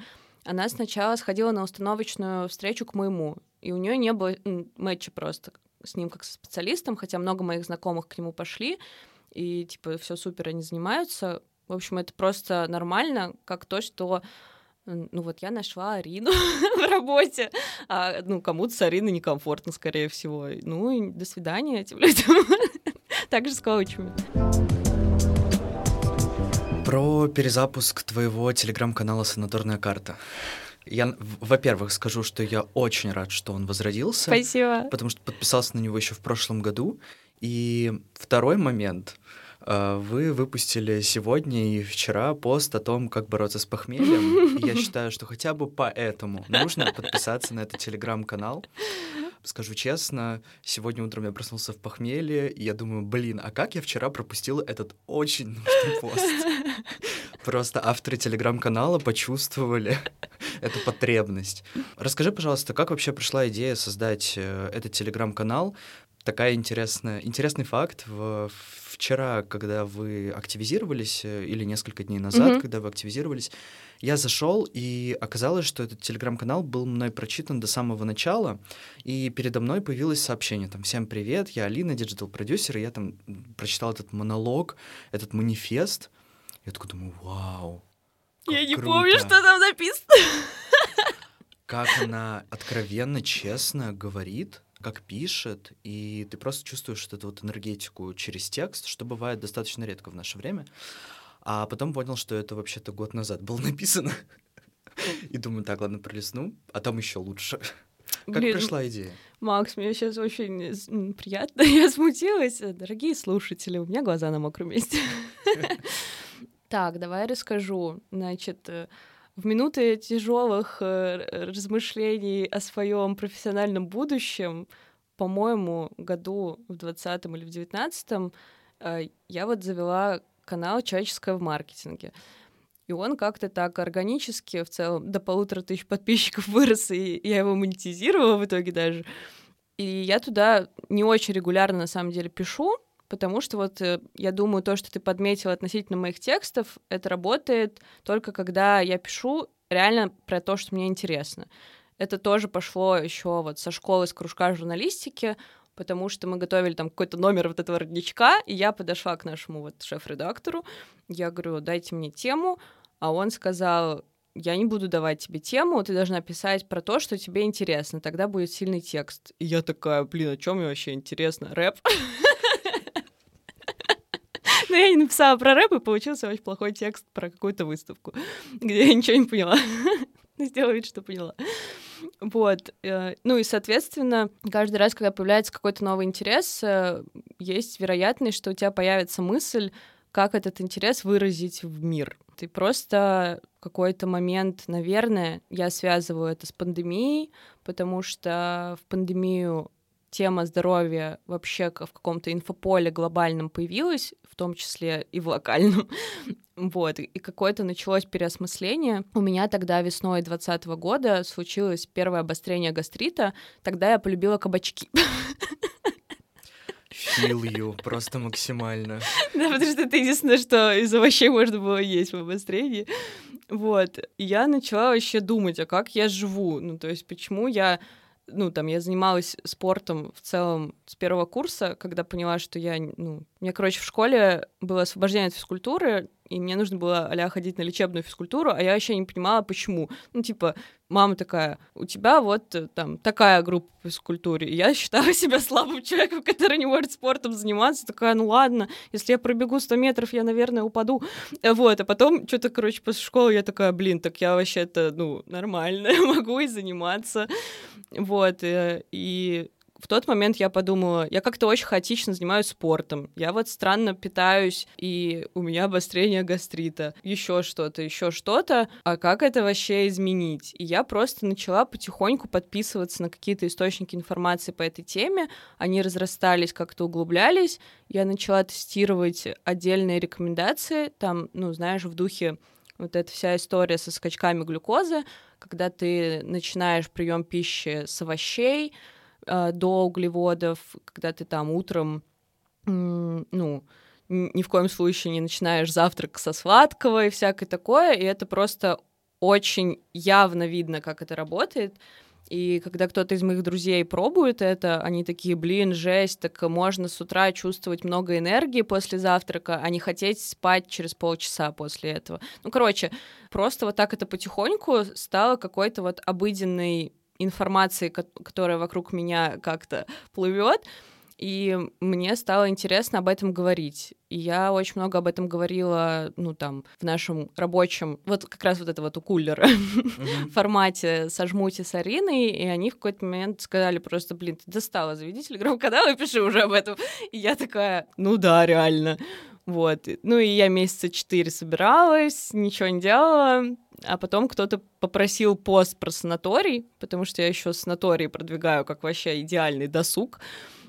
она сначала сходила на установочную встречу к моему, и у нее не было мэтча просто с ним как со специалистом, хотя много моих знакомых к нему пошли, и типа все супер, они занимаются. В общем, это просто нормально, как то, что я нашла Арину в работе, а кому-то с Ариной некомфортно, скорее всего. И до свидания этим людям. Так же с коучами. Про перезапуск твоего телеграм-канала «Санаторная карта». Я, во-первых, скажу, что я очень рад, что он возродился. Спасибо. Потому что подписался на него еще в прошлом году. И второй момент. Вы выпустили сегодня и вчера пост о том, как бороться с похмельем. И я считаю, что хотя бы поэтому нужно подписаться на этот телеграм-канал. Скажу честно, сегодня утром я проснулся в похмелье, и я думаю, а как я вчера пропустила этот очень нужный пост? Просто авторы телеграм-канала почувствовали эту потребность. Расскажи, пожалуйста, как вообще пришла идея создать этот телеграм-канал? Такая интересный факт. Вчера, когда вы активизировались, или несколько дней назад, когда вы активизировались, я зашел, и оказалось, что этот телеграм-канал был мной прочитан до самого начала, и передо мной появилось сообщение, там, «Всем привет, я Алина, диджитал-продюсер», и я там прочитал этот монолог, этот манифест. Я такой думаю, вау, я не помню, что там написано. Как она откровенно, честно говорит, как пишет, и ты просто чувствуешь эту энергетику через текст, что бывает достаточно редко в наше время. А потом понял, что это вообще-то год назад было написано. И думаю, так, ладно, пролистну, а там еще лучше. Как пришла идея? Макс, мне сейчас очень приятно, я смутилась. Дорогие слушатели, у меня глаза на мокром месте. Так, давай расскажу. Значит, в минуты тяжелых размышлений о своем профессиональном будущем, по-моему, году в 20-м или в 19-м, я завела канал «Человеческое в маркетинге». И он как-то так органически, в целом, до 1500 подписчиков вырос, и я его монетизировала в итоге даже. И я туда не очень регулярно, на самом деле, пишу, потому что я думаю, то, что ты подметила относительно моих текстов, это работает только когда я пишу реально про то, что мне интересно. Это тоже пошло еще со школы, с кружка журналистики, потому что мы готовили там какой-то номер этого «Родничка», и я подошла к нашему шеф-редактору, я говорю, дайте мне тему, а он сказал, я не буду давать тебе тему, ты должна писать про то, что тебе интересно, тогда будет сильный текст. И я такая, о чем мне вообще интересно? Рэп? Но я не написала про рэп, и получился очень плохой текст про какую-то выставку, где я ничего не поняла. Сделала вид, что поняла. И, соответственно, каждый раз, когда появляется какой-то новый интерес, есть вероятность, что у тебя появится мысль, как этот интерес выразить в мир. Ты просто в какой-то момент, наверное, я связываю это с пандемией, потому что в пандемию тема здоровья вообще в каком-то инфополе глобальном появилась, в том числе и в локальном, вот, и какое-то началось переосмысление. У меня тогда весной 2020 года случилось первое обострение гастрита, тогда я полюбила кабачки. Филью, просто максимально. Да, потому что это единственное, что из овощей можно было есть в обострении. Вот, и я начала вообще думать, а как я живу, ну, то есть почему я... Ну, там, я занималась спортом в целом с первого курса, когда поняла, что я, ну... У меня, короче, в школе было освобождение от физкультуры, и мне нужно было а-ля ходить на лечебную физкультуру, а я вообще не понимала, почему. Ну, типа, мама такая, у тебя вот там такая группа по физкультуре. И я считала себя слабым человеком, который не может спортом заниматься. Такая, ну ладно, если я пробегу 100 метров, я, наверное, упаду. Вот, а потом что-то, короче, после школы я такая, блин, так я вообще-то, ну, нормально, могу и заниматься. Вот, и... В тот момент я подумала, я как-то очень хаотично занимаюсь спортом, я вот странно питаюсь, и у меня обострение гастрита, еще что-то, а как это вообще изменить? И я просто начала потихоньку подписываться на какие-то источники информации по этой теме, они разрастались, как-то углублялись, я начала тестировать отдельные рекомендации, там, ну, знаешь, в духе вот эта вся история со скачками глюкозы, когда ты начинаешь прием пищи с овощей, до углеводов, когда ты там утром, ну, ни в коем случае не начинаешь завтрак со сладкого и всякое такое, и это просто очень явно видно, как это работает, и когда кто-то из моих друзей пробует это, они такие, блин, жесть, так можно с утра чувствовать много энергии после завтрака, а не хотеть спать через полчаса после этого. Ну, короче, просто вот так это потихоньку стало какой-то вот обыденной информации, которая вокруг меня как-то плывет, и мне стало интересно об этом говорить. И я очень много об этом говорила, ну, там, в нашем рабочем, вот как раз вот это вот у кулера формате со Жмути, с Ариной, и они в какой-то момент сказали просто, блин, ты достала, заведи телеграм-канал и пиши уже об этом. И я такая, ну да, реально. Вот. Ну и я месяца 4 собиралась, ничего не делала, а потом кто-то попросил пост про санаторий, потому что я еще санаторий продвигаю как вообще идеальный досуг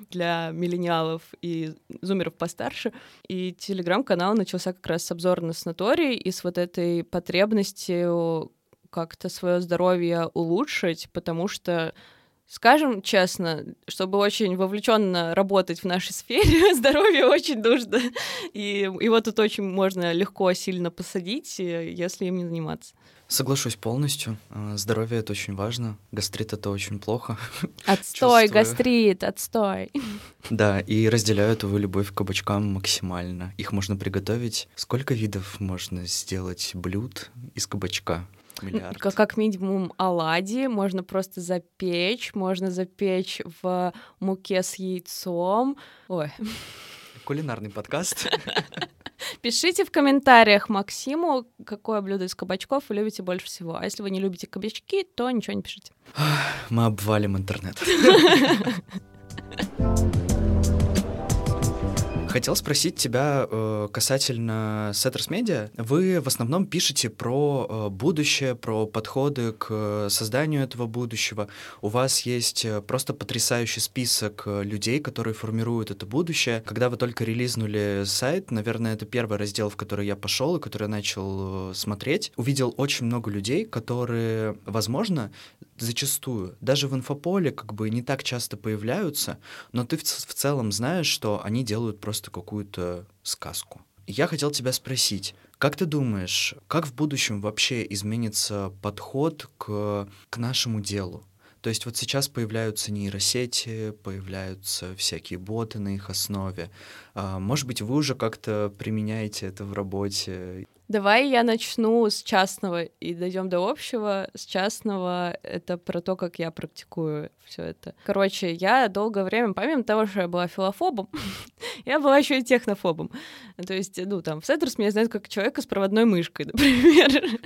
для миллениалов и зумеров постарше. И телеграм-канал начался как раз с обзора на санаторий и с вот этой потребностью как-то свое здоровье улучшить, потому что, скажем честно, чтобы очень вовлеченно работать в нашей сфере, здоровье очень нужно, и его тут очень можно легко, сильно посадить, если им не заниматься. Соглашусь полностью. Здоровье — это очень важно. Гастрит — это очень плохо. Отстой, гастрит, отстой. Да, и разделяю эту любовь к кабачкам максимально. Их можно приготовить. Сколько видов можно сделать блюд из кабачка? Миллиард. Как минимум оладьи можно просто запечь, в муке с яйцом. Ой. Кулинарный подкаст. Пишите в комментариях Максиму, какое блюдо из кабачков вы любите больше всего. А если вы не любите кабачки, то ничего не пишите. Мы обвалим интернет. Хотел спросить тебя касательно SETTERS MEDIA. Вы в основном пишете про будущее, про подходы к созданию этого будущего. У вас есть просто потрясающий список людей, которые формируют это будущее. Когда вы только релизнули сайт, наверное, это первый раздел, в который я пошел и который начал смотреть, увидел очень много людей, которые, возможно, зачастую даже в инфополе как бы не так часто появляются, но ты в целом знаешь, что они делают просто какую-то сказку. Я хотел тебя спросить, как ты думаешь, как в будущем вообще изменится подход к нашему делу? То есть вот сейчас появляются нейросети, появляются всякие боты на их основе. Может быть, вы уже как-то применяете это в работе? Давай я начну с частного и дойдем до общего. С частного — это про то, как я практикую все это. Короче, я долгое время, помимо того, что я была филофобом, я была еще и технофобом. То есть, ну, там, в SETTERS меня знают как человека с проводной мышкой, например.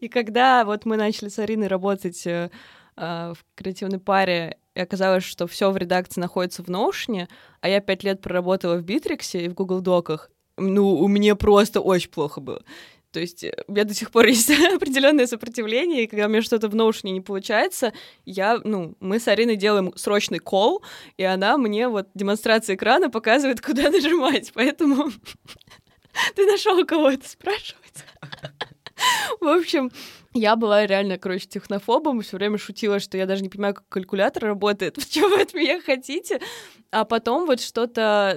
И когда вот мы начали с Ариной работать в креативной паре, и оказалось, что все в редакции находится в Notion, а я 5 лет проработала в Битриксе и в Google Доках, ну, у меня просто очень плохо было. То есть у меня до сих пор есть определенное сопротивление, и когда у меня что-то в Notion не получается, мы с Ариной делаем срочный колл, и она мне вот демонстрация экрана показывает, куда нажимать. Поэтому ты нашел кого-то спрашивать. В общем, я была реально, технофобом, все время шутила, что я даже не понимаю, как калькулятор работает, чего вы от меня хотите. А потом вот когда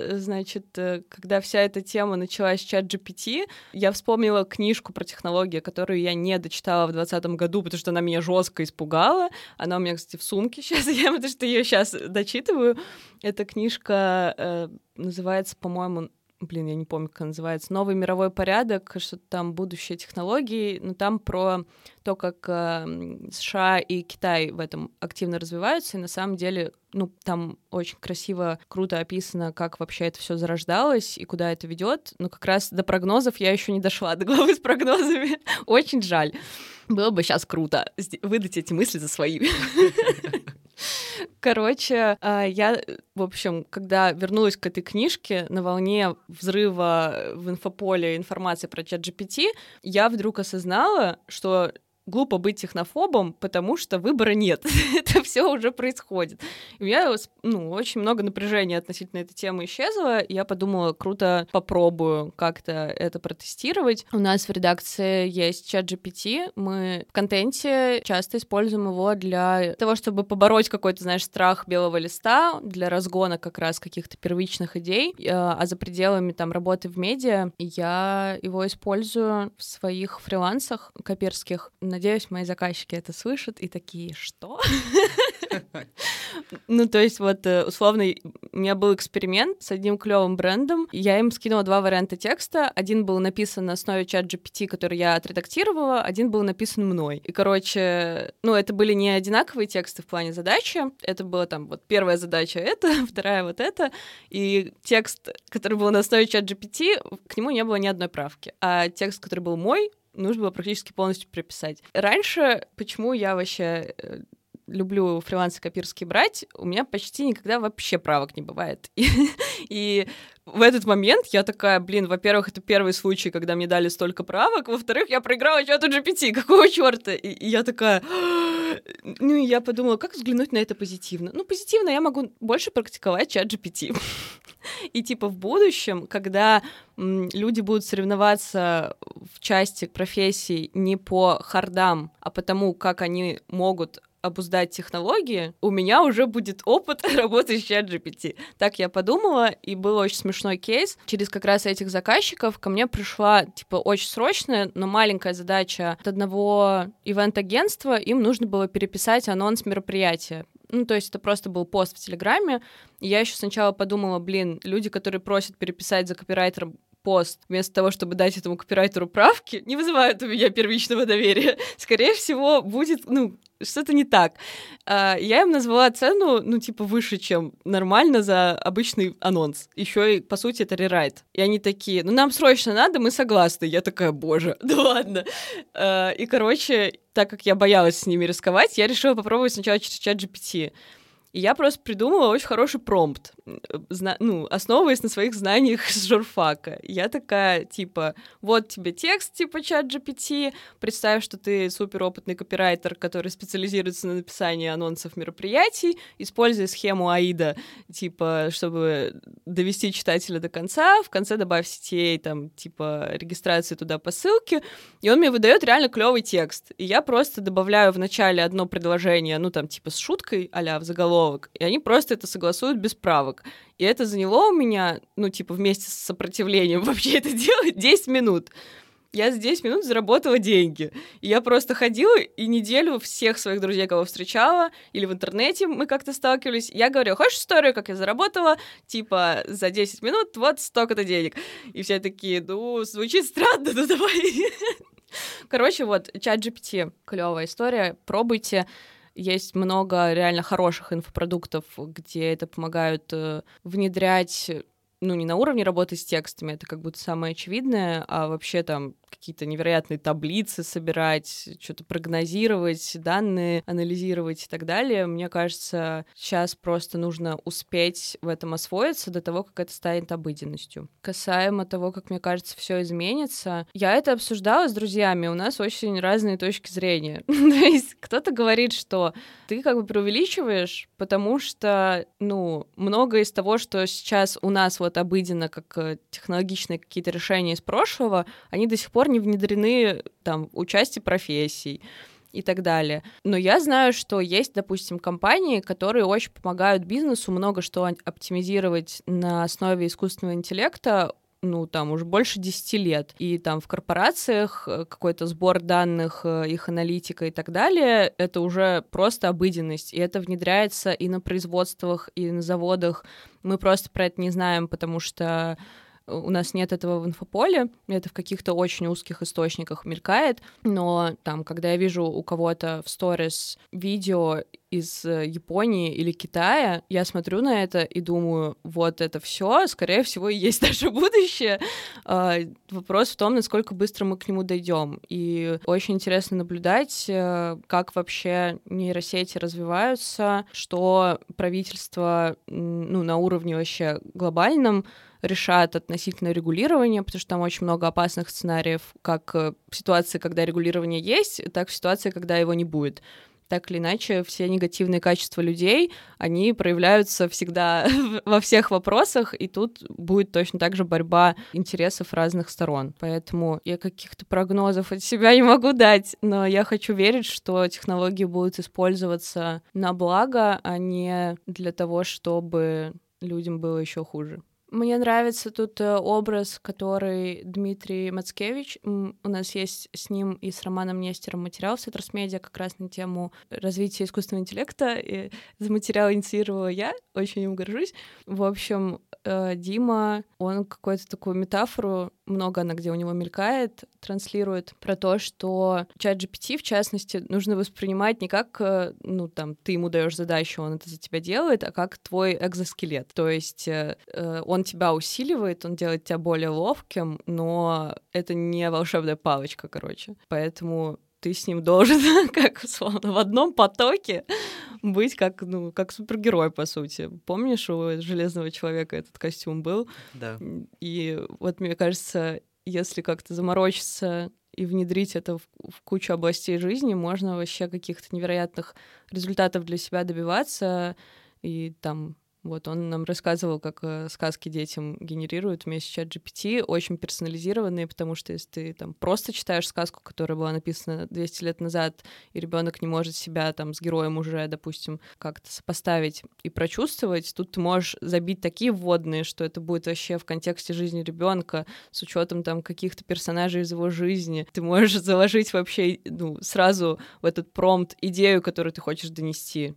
вся эта тема началась с ChatGPT, я вспомнила книжку про технологии, которую я не дочитала в 2020 году, потому что она меня жестко испугала. Она у меня, кстати, в сумке сейчас, потому что ее сейчас дочитываю. Эта книжка называется, по-моему, я не помню, как она называется, «Новый мировой порядок», что-то там «Будущее технологий», но там про то, как США и Китай в этом активно развиваются, и на самом деле, там очень красиво, круто описано, как вообще это все зарождалось и куда это ведет. Но как раз до прогнозов я еще не дошла, до главы с прогнозами. Очень жаль. Было бы сейчас круто выдать эти мысли за свои. Я, когда вернулась к этой книжке на волне взрыва в инфополе информации про ChatGPT, я вдруг осознала, что глупо быть технофобом, потому что выбора нет. Это все уже происходит. У меня очень много напряжения относительно этой темы исчезло. Я подумала, круто, попробую как-то это протестировать. У нас в редакции есть ChatGPT. Мы в контенте часто используем его для того, чтобы побороть какой-то, страх белого листа, для разгона как раз каких-то первичных идей. А за пределами работы в медиа я его использую в своих фрилансах копирских. Надеюсь, мои заказчики это слышат и такие, что? Условно, у меня был эксперимент с одним клевым брендом. Я им скинула два варианта текста. Один был написан на основе ChatGPT, который я отредактировала, один был написан мной. И, это были не одинаковые тексты в плане задачи. Это была первая задача это, вторая это. И текст, который был на основе ChatGPT, к нему не было ни одной правки. А текст, который был мой, нужно было практически полностью переписать. Раньше, почему я вообще люблю фрилансы копирские брать, у меня почти никогда вообще правок не бывает. И в этот момент я такая, во-первых, это первый случай, когда мне дали столько правок, во-вторых, я проиграла чат GPT, какого черта? И я такая... я подумала, как взглянуть на это позитивно? Позитивно я могу больше практиковать ChatGPT. И в будущем, когда люди будут соревноваться в части профессий не по хардам, а по тому, как они могут обуздать технологии, у меня уже будет опыт работы с ChatGPT. Так я подумала, и был очень смешной кейс. Через как раз этих заказчиков ко мне пришла, очень срочная, но маленькая задача от одного ивент-агентства. Им нужно было переписать анонс мероприятия. Это просто был пост в Телеграме. Я еще сначала подумала, люди, которые просят переписать за копирайтером пост, вместо того, чтобы дать этому копирайтеру правки, не вызывают у меня первичного доверия. Скорее всего, будет, что-то не так. Я им назвала цену, выше, чем нормально за обычный анонс. Еще и, по сути, это рерайт. И они такие, нам срочно надо, мы согласны. Я такая, боже, да ладно. И, так как я боялась с ними рисковать, я решила попробовать сначала через ChatGPT. И я просто придумала очень хороший промпт, основываясь на своих знаниях с журфака. Я такая, вот тебе текст, ChatGPT, представь, что ты суперопытный копирайтер, который специализируется на написании анонсов мероприятий, используй схему AIDA, чтобы довести читателя до конца, в конце добавь сетей, регистрации туда по ссылке, и он мне выдает реально клевый текст. И я просто добавляю в начале одно предложение, с шуткой, а-ля в заголовок, и они просто это согласуют без правок. И это заняло у меня, вместе с сопротивлением вообще это делать, 10 минут. Я за 10 минут заработала деньги. И я просто ходила и неделю всех своих друзей, кого встречала, или в интернете мы как-то сталкивались, я говорю, хочешь историю, как я заработала? За 10 минут вот столько-то денег. И все такие, звучит странно, давай. ChatGPT, клевая история, пробуйте. Есть много реально хороших инфопродуктов, где это помогают внедрять, не на уровне работы с текстами, это как будто самое очевидное, а вообще какие-то невероятные таблицы собирать, что-то прогнозировать, данные анализировать и так далее. Мне кажется, сейчас просто нужно успеть в этом освоиться до того, как это станет обыденностью. Касаемо того, как, мне кажется, все изменится, я это обсуждала с друзьями, у нас очень разные точки зрения. То есть кто-то говорит, что ты как бы преувеличиваешь, потому что, многое из того, что сейчас у нас вот обыденно, как технологичные какие-то решения из прошлого, они до сих пор не внедрены там в части профессий и так далее. Но я знаю, что есть, допустим, компании, которые очень помогают бизнесу много что оптимизировать на основе искусственного интеллекта, уже больше 10 лет. И там в корпорациях какой-то сбор данных, их аналитика и так далее, это уже просто обыденность. И это внедряется и на производствах, и на заводах. Мы просто про это не знаем, потому что у нас нет этого в инфополе, это в каких-то очень узких источниках мелькает, но там, когда я вижу у кого-то в сторис видео из Японии или Китая, я смотрю на это и думаю, вот это все, скорее всего, и есть наше будущее. Вопрос в том, насколько быстро мы к нему дойдем. И очень интересно наблюдать, как вообще нейросети развиваются, что правительство на уровне вообще глобальном решат относительно регулирования, потому что там очень много опасных сценариев, как в ситуации, когда регулирование есть, так и в ситуации, когда его не будет. Так или иначе, все негативные качества людей, они проявляются всегда во всех вопросах, и тут будет точно так же борьба интересов разных сторон. Поэтому я каких-то прогнозов от себя не могу дать, но я хочу верить, что технологии будут использоваться на благо, а не для того, чтобы людям было еще хуже. Мне нравится тут образ, который Дмитрий Мацкевич, у нас есть с ним и с Романом Нестером материал в SETTERS MEDIA как раз на тему развития искусственного интеллекта, и за материал инициировала я, очень им горжусь. В общем, Дима, он какую-то такую метафору, много она где у него мелькает, транслирует про то, что ChatGPT, в частности, нужно воспринимать не как, ты ему даешь задачу, он это за тебя делает, а как твой экзоскелет. То есть он тебя усиливает, он делает тебя более ловким, но это не волшебная палочка, короче. Поэтому ты с ним должен, как условно, в одном потоке быть как супергерой, по сути. Помнишь, у Железного человека этот костюм был? Да. И вот, мне кажется, если как-то заморочиться и внедрить это в кучу областей жизни, можно вообще каких-то невероятных результатов для себя добиваться. И там вот он нам рассказывал, как сказки детям генерируют вместе с ChatGPT, очень персонализированные, потому что если ты там просто читаешь сказку, которая была написана 200 лет назад, и ребенок не может себя там с героем уже, допустим, как-то сопоставить и прочувствовать, тут ты можешь забить такие вводные, что это будет вообще в контексте жизни ребенка, с учетом там каких-то персонажей из его жизни. Ты можешь заложить вообще сразу в этот промпт идею, которую ты хочешь донести.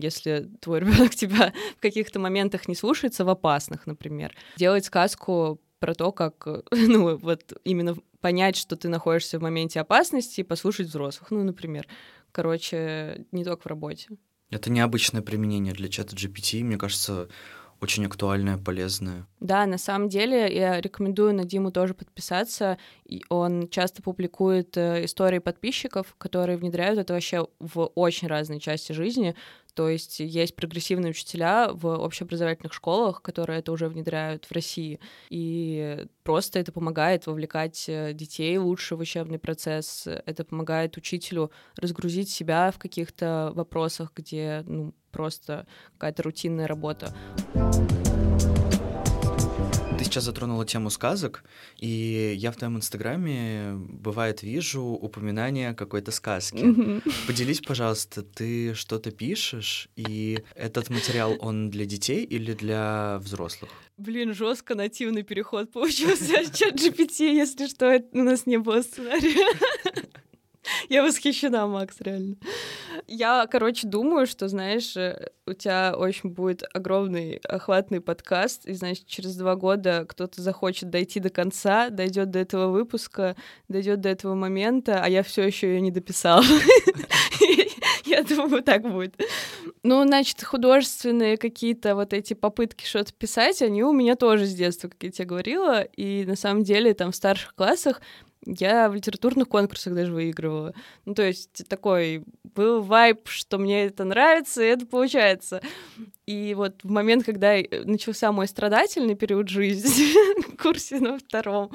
Если твой ребенок тебя в каких-то моментах не слушается, в опасных, например. Делать сказку про то, как, именно понять, что ты находишься в моменте опасности, и послушать взрослых, например. Короче, не только в работе. Это необычное применение для ChatGPT, мне кажется, очень актуальное, полезное. Да, на самом деле я рекомендую на Диму тоже подписаться. Он часто публикует истории подписчиков, которые внедряют это вообще в очень разные части жизни. То есть есть прогрессивные учителя в общеобразовательных школах, которые это уже внедряют в России. И просто это помогает вовлекать детей лучше в учебный процесс. Это помогает учителю разгрузить себя в каких-то вопросах, где просто какая-то рутинная работа. Ты сейчас затронула тему сказок, и я в твоем инстаграме, бывает, вижу упоминание какой-то сказки. Mm-hmm. Поделись, пожалуйста, ты что-то пишешь, и этот материал, он для детей или для взрослых? Блин, жестко нативный переход получился от ChatGPT, если что, у нас не было сценария. Я восхищена, Макс, реально. Я, думаю, что, знаешь, у тебя очень будет огромный охватный подкаст, и, значит, через 2 года кто-то захочет дойти до конца, дойдет до этого выпуска, дойдет до этого момента, а я все еще ее не дописала. Я думаю, так будет. Значит, художественные какие-то вот эти попытки что-то писать, они у меня тоже с детства, как я тебе говорила, и на самом деле там в старших классах Я в литературных конкурсах даже выигрывала. Ну, то есть такой был вайб, что мне это нравится, и это получается. И вот в момент, когда начался мой страдательный период жизни, в курсе на втором,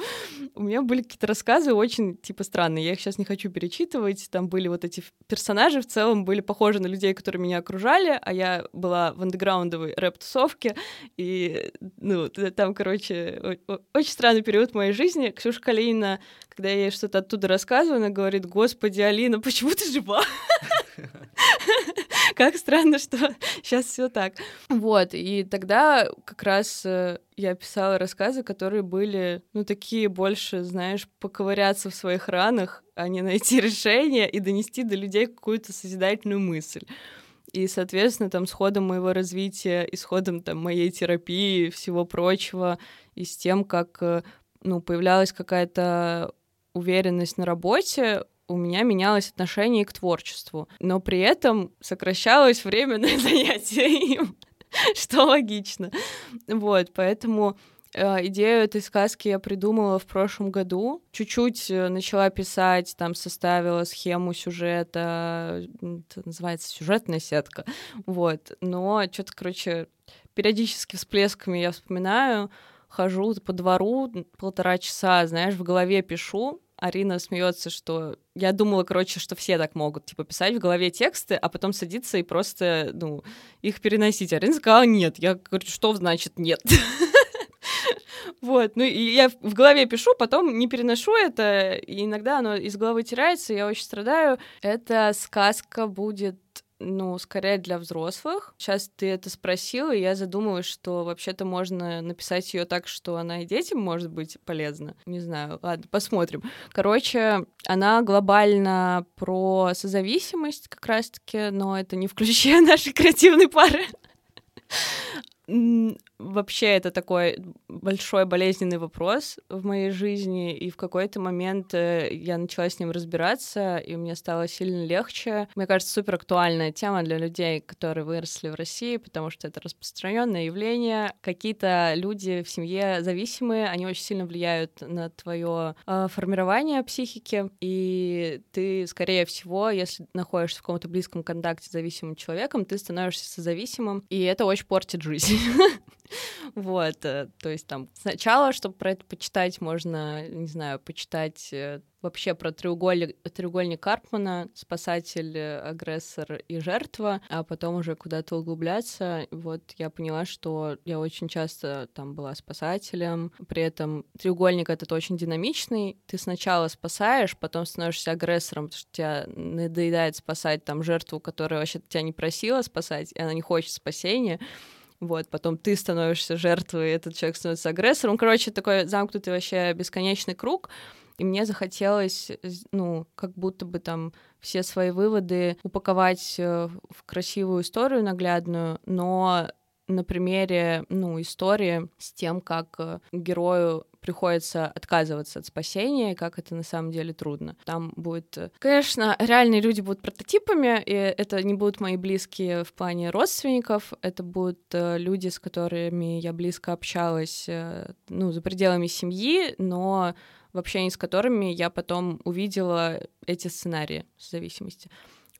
у меня были какие-то рассказы очень, странные. Я их сейчас не хочу перечитывать. Там были вот эти персонажи в целом, были похожи на людей, которые меня окружали, а я была в андеграундовой рэп-тусовке, и, ну, там, короче, очень странный период моей жизни. Ксюша Калинина, когда я ей что-то оттуда рассказываю, она говорит: «Господи, Алина, почему ты жива?» Как странно, что сейчас все так. Вот, и тогда как раз я писала рассказы, которые были, ну, такие больше, знаешь, поковыряться в своих ранах, а не найти решение и донести до людей какую-то созидательную мысль. И, соответственно, там, с ходом моего развития, и с ходом там моей терапии и всего прочего, и с тем, как, ну, появлялась какая-то уверенность на работе, у меня менялось отношение к творчеству, но при этом сокращалось время на занятия им, что логично. Вот, поэтому идею этой сказки я придумала в прошлом году. Чуть-чуть начала писать, там составила схему сюжета, это называется сюжетная сетка. Вот, но что-то, короче, периодически всплесками я вспоминаю, хожу по двору 1,5 часа, знаешь, в голове пишу. Арина смеется, что я думала, короче, что все так могут, типа, писать в голове тексты, а потом садиться и просто, ну, их переносить. Арина сказала: нет. Я говорю: что значит нет? Вот, ну, и я в голове пишу, потом не переношу это, и иногда оно из головы теряется, я очень страдаю. Эта сказка будет, ну, скорее для взрослых. Сейчас ты это спросила, и я задумалась, что вообще-то можно написать ее так, что она и детям может быть полезна. Не знаю, ладно, посмотрим. Короче, она глобально про созависимость как раз-таки, но это не в ключе нашей креативной пары. Вообще это такой большой болезненный вопрос в моей жизни, и в какой-то момент я начала с ним разбираться, и мне стало сильно легче. Мне кажется, супер актуальная тема для людей, которые выросли в России, потому что это распространенное явление. Какие-то люди в семье зависимые, они очень сильно влияют на твое формирование психики, и ты, скорее всего, если находишься в каком-то близком контакте с зависимым человеком, ты становишься созависимым, и это очень портит жизнь. Вот, то есть там сначала, чтобы про это почитать, можно, не знаю, почитать вообще про треугольник Карпмана, спасатель, агрессор и жертва, а потом уже куда-то углубляться. Вот я поняла, что я очень часто там была спасателем, при этом треугольник этот очень динамичный. Ты сначала спасаешь, потом становишься агрессором, потому что тебя надоедает спасать там жертву, которая вообще тебя не просила спасать, и она не хочет спасения. Вот, потом ты становишься жертвой, этот человек становится агрессором. Короче, такой замкнутый вообще бесконечный круг. И мне захотелось, ну, как будто бы там все свои выводы упаковать в красивую историю наглядную, но на примере, ну, истории с тем, как герою приходится отказываться от спасения, и как это на самом деле трудно. Там будет... Конечно, реальные люди будут прототипами, и это не будут мои близкие в плане родственников, это будут люди, с которыми я близко общалась, ну, за пределами семьи, но в общении с которыми я потом увидела эти сценарии зависимости.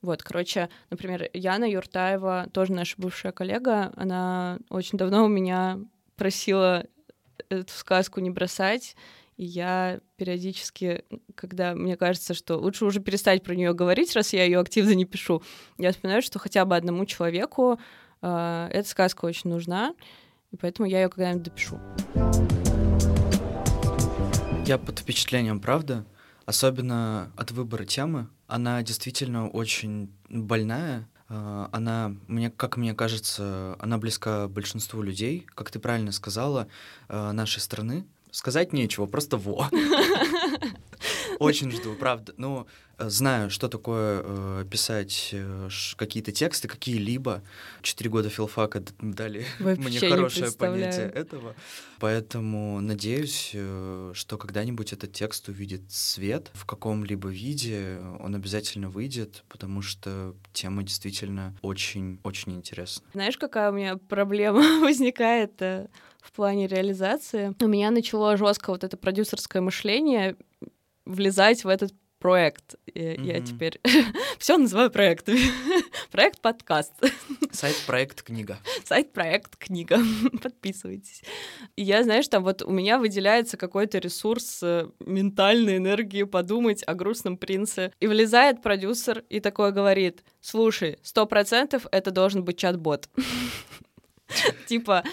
Вот, короче, например, Яна Юртаева, тоже наша бывшая коллега, она очень давно у меня просила эту сказку не бросать, и я периодически, когда мне кажется, что лучше уже перестать про нее говорить, раз я ее активно не пишу, я вспоминаю, что хотя бы одному человеку эта сказка очень нужна, и поэтому я ее когда-нибудь допишу. Я под впечатлением, правда, особенно от выбора темы. Она действительно очень больная. Она, мне кажется, она близка большинству людей, как ты правильно сказала, нашей страны. Сказать нечего, просто во. Очень жду, правда. Ну, знаю, что такое писать какие-то тексты, какие-либо. 4 года филфака дали мне хорошее понятие этого. Поэтому надеюсь, что когда-нибудь этот текст увидит свет в каком-либо виде. Он обязательно выйдет, потому что тема действительно очень-очень интересна. Знаешь, какая у меня проблема возникает в плане реализации? У меня начало жестко вот это продюсерское мышление влезать в этот проект. Я теперь все называю проектами. Проект-подкаст. Сайт-проект-книга. Сайт-проект-книга. Подписывайтесь. И я, знаешь, там вот у меня выделяется какой-то ресурс ментальной энергии подумать о грустном принце. И влезает продюсер и такое говорит: слушай, 100% это должен быть чат-бот. Типа,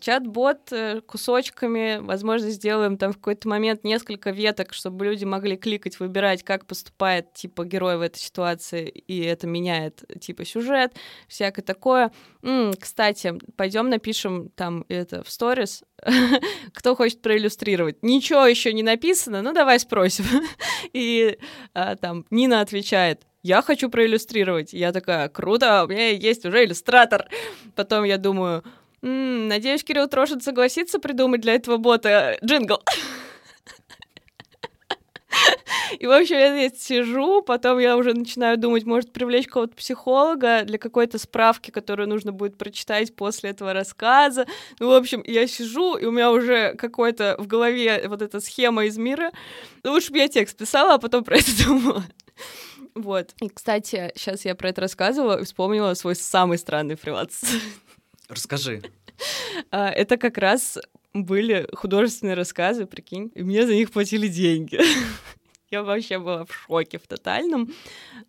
чат-бот кусочками, возможно, сделаем там в какой-то момент несколько веток, чтобы люди могли кликать, выбирать, как поступает, типа, герой в этой ситуации, и это меняет, типа, сюжет, всякое такое. Кстати, пойдем напишем там это в сторис, кто хочет проиллюстрировать. Ничего еще не написано, ну, давай спросим. И там Нина отвечает: я хочу проиллюстрировать. Я такая: круто, у меня есть уже иллюстратор. Потом я думаю: надеюсь, Кирилл Трошин согласится придумать для этого бота джингл. И, в общем, я здесь сижу, потом я уже начинаю думать, может, привлечь кого-то психолога для какой-то справки, которую нужно будет прочитать после этого рассказа. Ну, в общем, я сижу, и у меня уже какой-то в голове вот эта схема из мира. Лучше бы я текст писала, а потом про это думала. Вот. И, кстати, сейчас я про это рассказывала и вспомнила свой самый странный фриланс. Расскажи. Это как раз были художественные рассказы, прикинь, и мне за них платили деньги. Я вообще была в шоке в тотальном.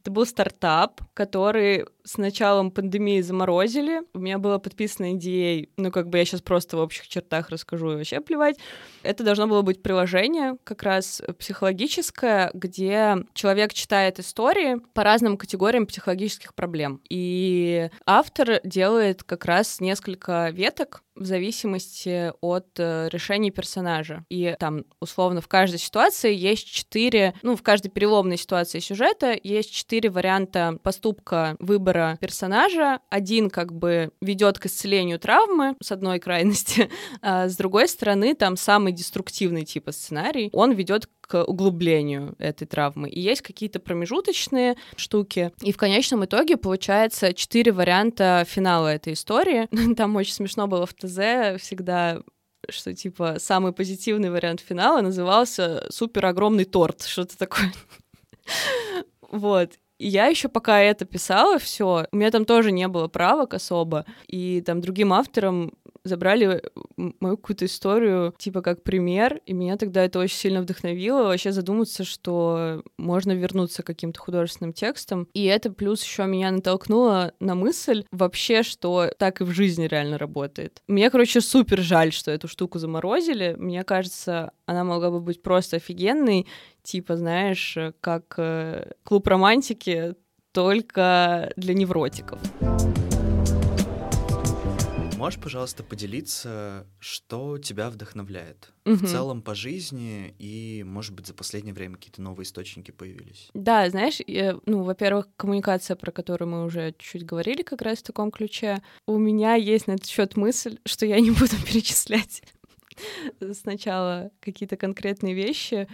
Это был стартап, который с началом пандемии заморозили. У меня была подписана NDA, ну как бы я сейчас просто в общих чертах расскажу, и вообще плевать. Это должно было быть приложение, как раз психологическое, где человек читает истории по разным категориям психологических проблем. И автор делает как раз несколько веток в зависимости от решений персонажа. И там, условно, в каждой ситуации есть 4, ну, в каждой переломной ситуации сюжета есть 4 варианта поступка, выбора персонажа. Один как бы ведет к исцелению травмы с одной крайности, а с другой стороны, там самый деструктивный типа сценарий, он ведет к углублению этой травмы. И есть какие-то промежуточные штуки. И в конечном итоге получается 4 варианта финала этой истории. Там очень смешно было в ТЗ всегда, что типа самый позитивный вариант финала назывался «Супер огромный торт». Что-то такое. Вот. И я еще пока это писала все, у меня там тоже не было правок особо. И там другим авторам забрали мою какую-то историю, типа, как пример, и меня тогда это очень сильно вдохновило вообще задуматься, что можно вернуться к каким-то художественным текстам. И это плюс еще меня натолкнуло на мысль вообще, что так и в жизни реально работает. Мне, короче, супер жаль, что эту штуку заморозили. Мне кажется, она могла бы быть просто офигенной, типа, знаешь, как клуб романтики, только для невротиков. Можешь, пожалуйста, поделиться, что тебя вдохновляет в целом по жизни и, может быть, за последнее время какие-то новые источники появились? Да, знаешь, во-первых, коммуникация, про которую мы уже чуть-чуть говорили как раз в таком ключе. У меня есть на этот счет мысль, что я не буду перечислять сначала какие-то конкретные вещи,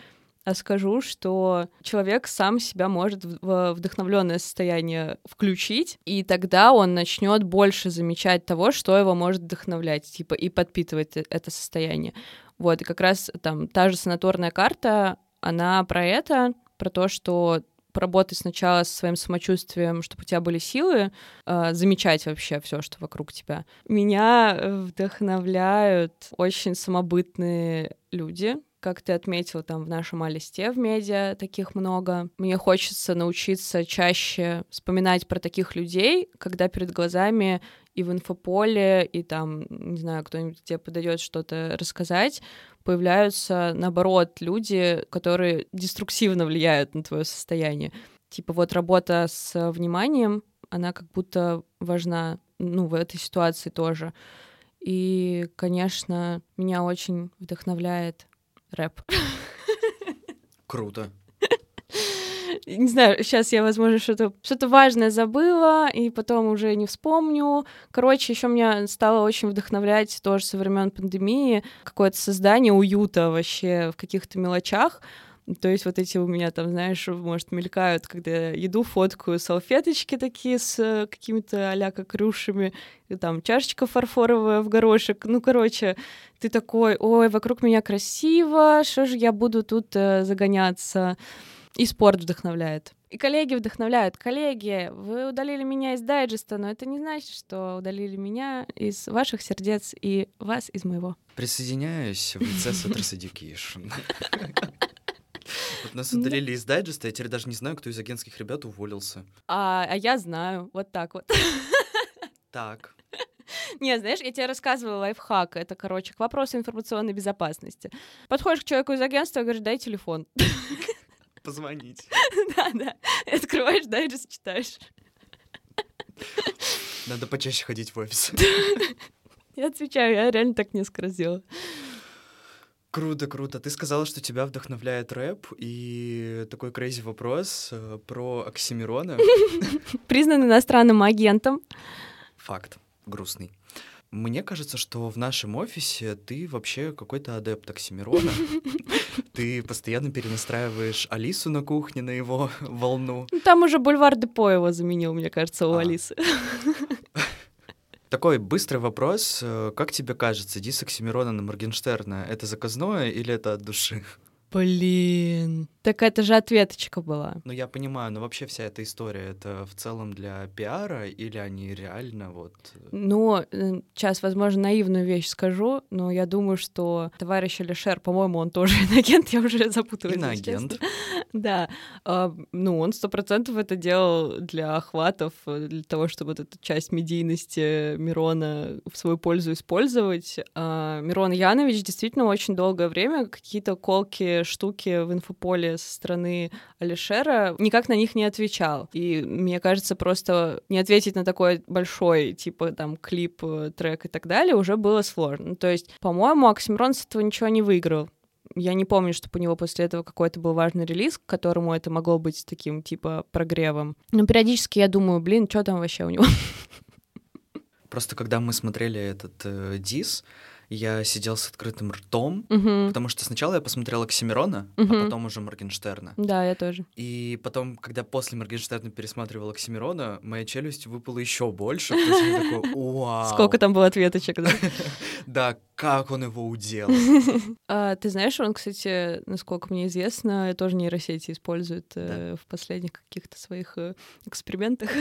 а скажу, что человек сам себя может в вдохновленное состояние включить, и тогда он начнет больше замечать того, что его может вдохновлять, типа, и подпитывать это состояние. Вот, и как раз там та же санаторная карта, она про это, про то, что поработать сначала со своим самочувствием, чтобы у тебя были силы, замечать вообще все, что вокруг тебя. Меня вдохновляют очень самобытные люди. Как ты отметила, там в нашем А-листе в медиа таких много. Мне хочется научиться чаще вспоминать про таких людей, когда перед глазами и в инфополе, и там, не знаю, кто-нибудь тебе подойдет что-то рассказать, появляются, наоборот, люди, которые деструктивно влияют на твое состояние. Типа вот работа с вниманием, она как будто важна, ну, в этой ситуации тоже. И, конечно, меня очень вдохновляет рэп. Круто. Не знаю, сейчас я, возможно, что-то важное забыла, и потом уже не вспомню. Короче, еще меня стало очень вдохновлять тоже со времен пандемии какое-то создание уюта вообще в каких-то мелочах. То есть вот эти у меня там, знаешь, может, мелькают, когда я еду, фоткаю салфеточки такие с какими-то а-ля кокрюшами, и там чашечка фарфоровая в горошек. Ну, короче, ты такой, ой, вокруг меня красиво, что же я буду тут загоняться? И спорт вдохновляет. И коллеги вдохновляют. Коллеги, вы удалили меня из дайджеста, но это не значит, что удалили меня из ваших сердец и вас из моего. Присоединяюсь в лице SETTERS Education. Вот нас удалили из дайджеста, я теперь даже не знаю, кто из агентских ребят уволился. А я знаю, вот так вот. Так. Не, знаешь, я тебе рассказывала лайфхак, это, короче, к вопросу информационной безопасности. Подходишь к человеку из агентства и говоришь, дай телефон. Позвонить. Да, открываешь дайджест, читаешь. Надо почаще ходить в офис. Я отвечаю, я реально так несколько раз делала. Круто, круто. Ты сказала, что тебя вдохновляет рэп, и такой crazy вопрос про Оксимирона. Признан иностранным агентом. Факт. Грустный. Мне кажется, что в нашем офисе ты вообще какой-то адепт Оксимирона. Ты постоянно перенастраиваешь Алису на кухне на его волну. Там уже Бульвар Депо его заменил, мне кажется, у Алисы. Такой быстрый вопрос. Как тебе кажется, дисс Оксимирона на Моргенштерна — это заказное или это от души? Блин, так это же ответочка была. Ну, я понимаю, но вообще вся эта история, это в целом для пиара или они реально вот... Ну, сейчас, возможно, наивную вещь скажу, но я думаю, что товарищ Алишер, по-моему, он тоже иноагент, я уже запуталась. Иноагент. Да. Ну, он 100% это делал для охватов, для того, чтобы вот эту часть медийности Мирона в свою пользу использовать. Мирон Янович действительно очень долгое время какие-то колки штуки в инфополе со стороны Алишера, никак на них не отвечал. И мне кажется, просто не ответить на такой большой, типа, там, клип, трек и так далее уже было сложно. То есть, по-моему, Оксимирон с этого ничего не выиграл. Я не помню, чтобы у него после этого какой-то был важный релиз, к которому это могло быть таким, типа, прогревом. Но периодически я думаю, блин, что там вообще у него? Просто когда мы смотрели этот дисс, я сидел с открытым ртом, потому что сначала я посмотрела Оксимирона, а потом уже Моргенштерна. Да, я тоже. И потом, когда после Моргенштерна пересматривала Оксимирона, моя челюсть выпала еще больше, потому что я такой, вау. Сколько там было ответочек, да? Да, как он его уделал. Ты знаешь, он, кстати, насколько мне известно, тоже нейросети использует в последних каких-то своих экспериментах.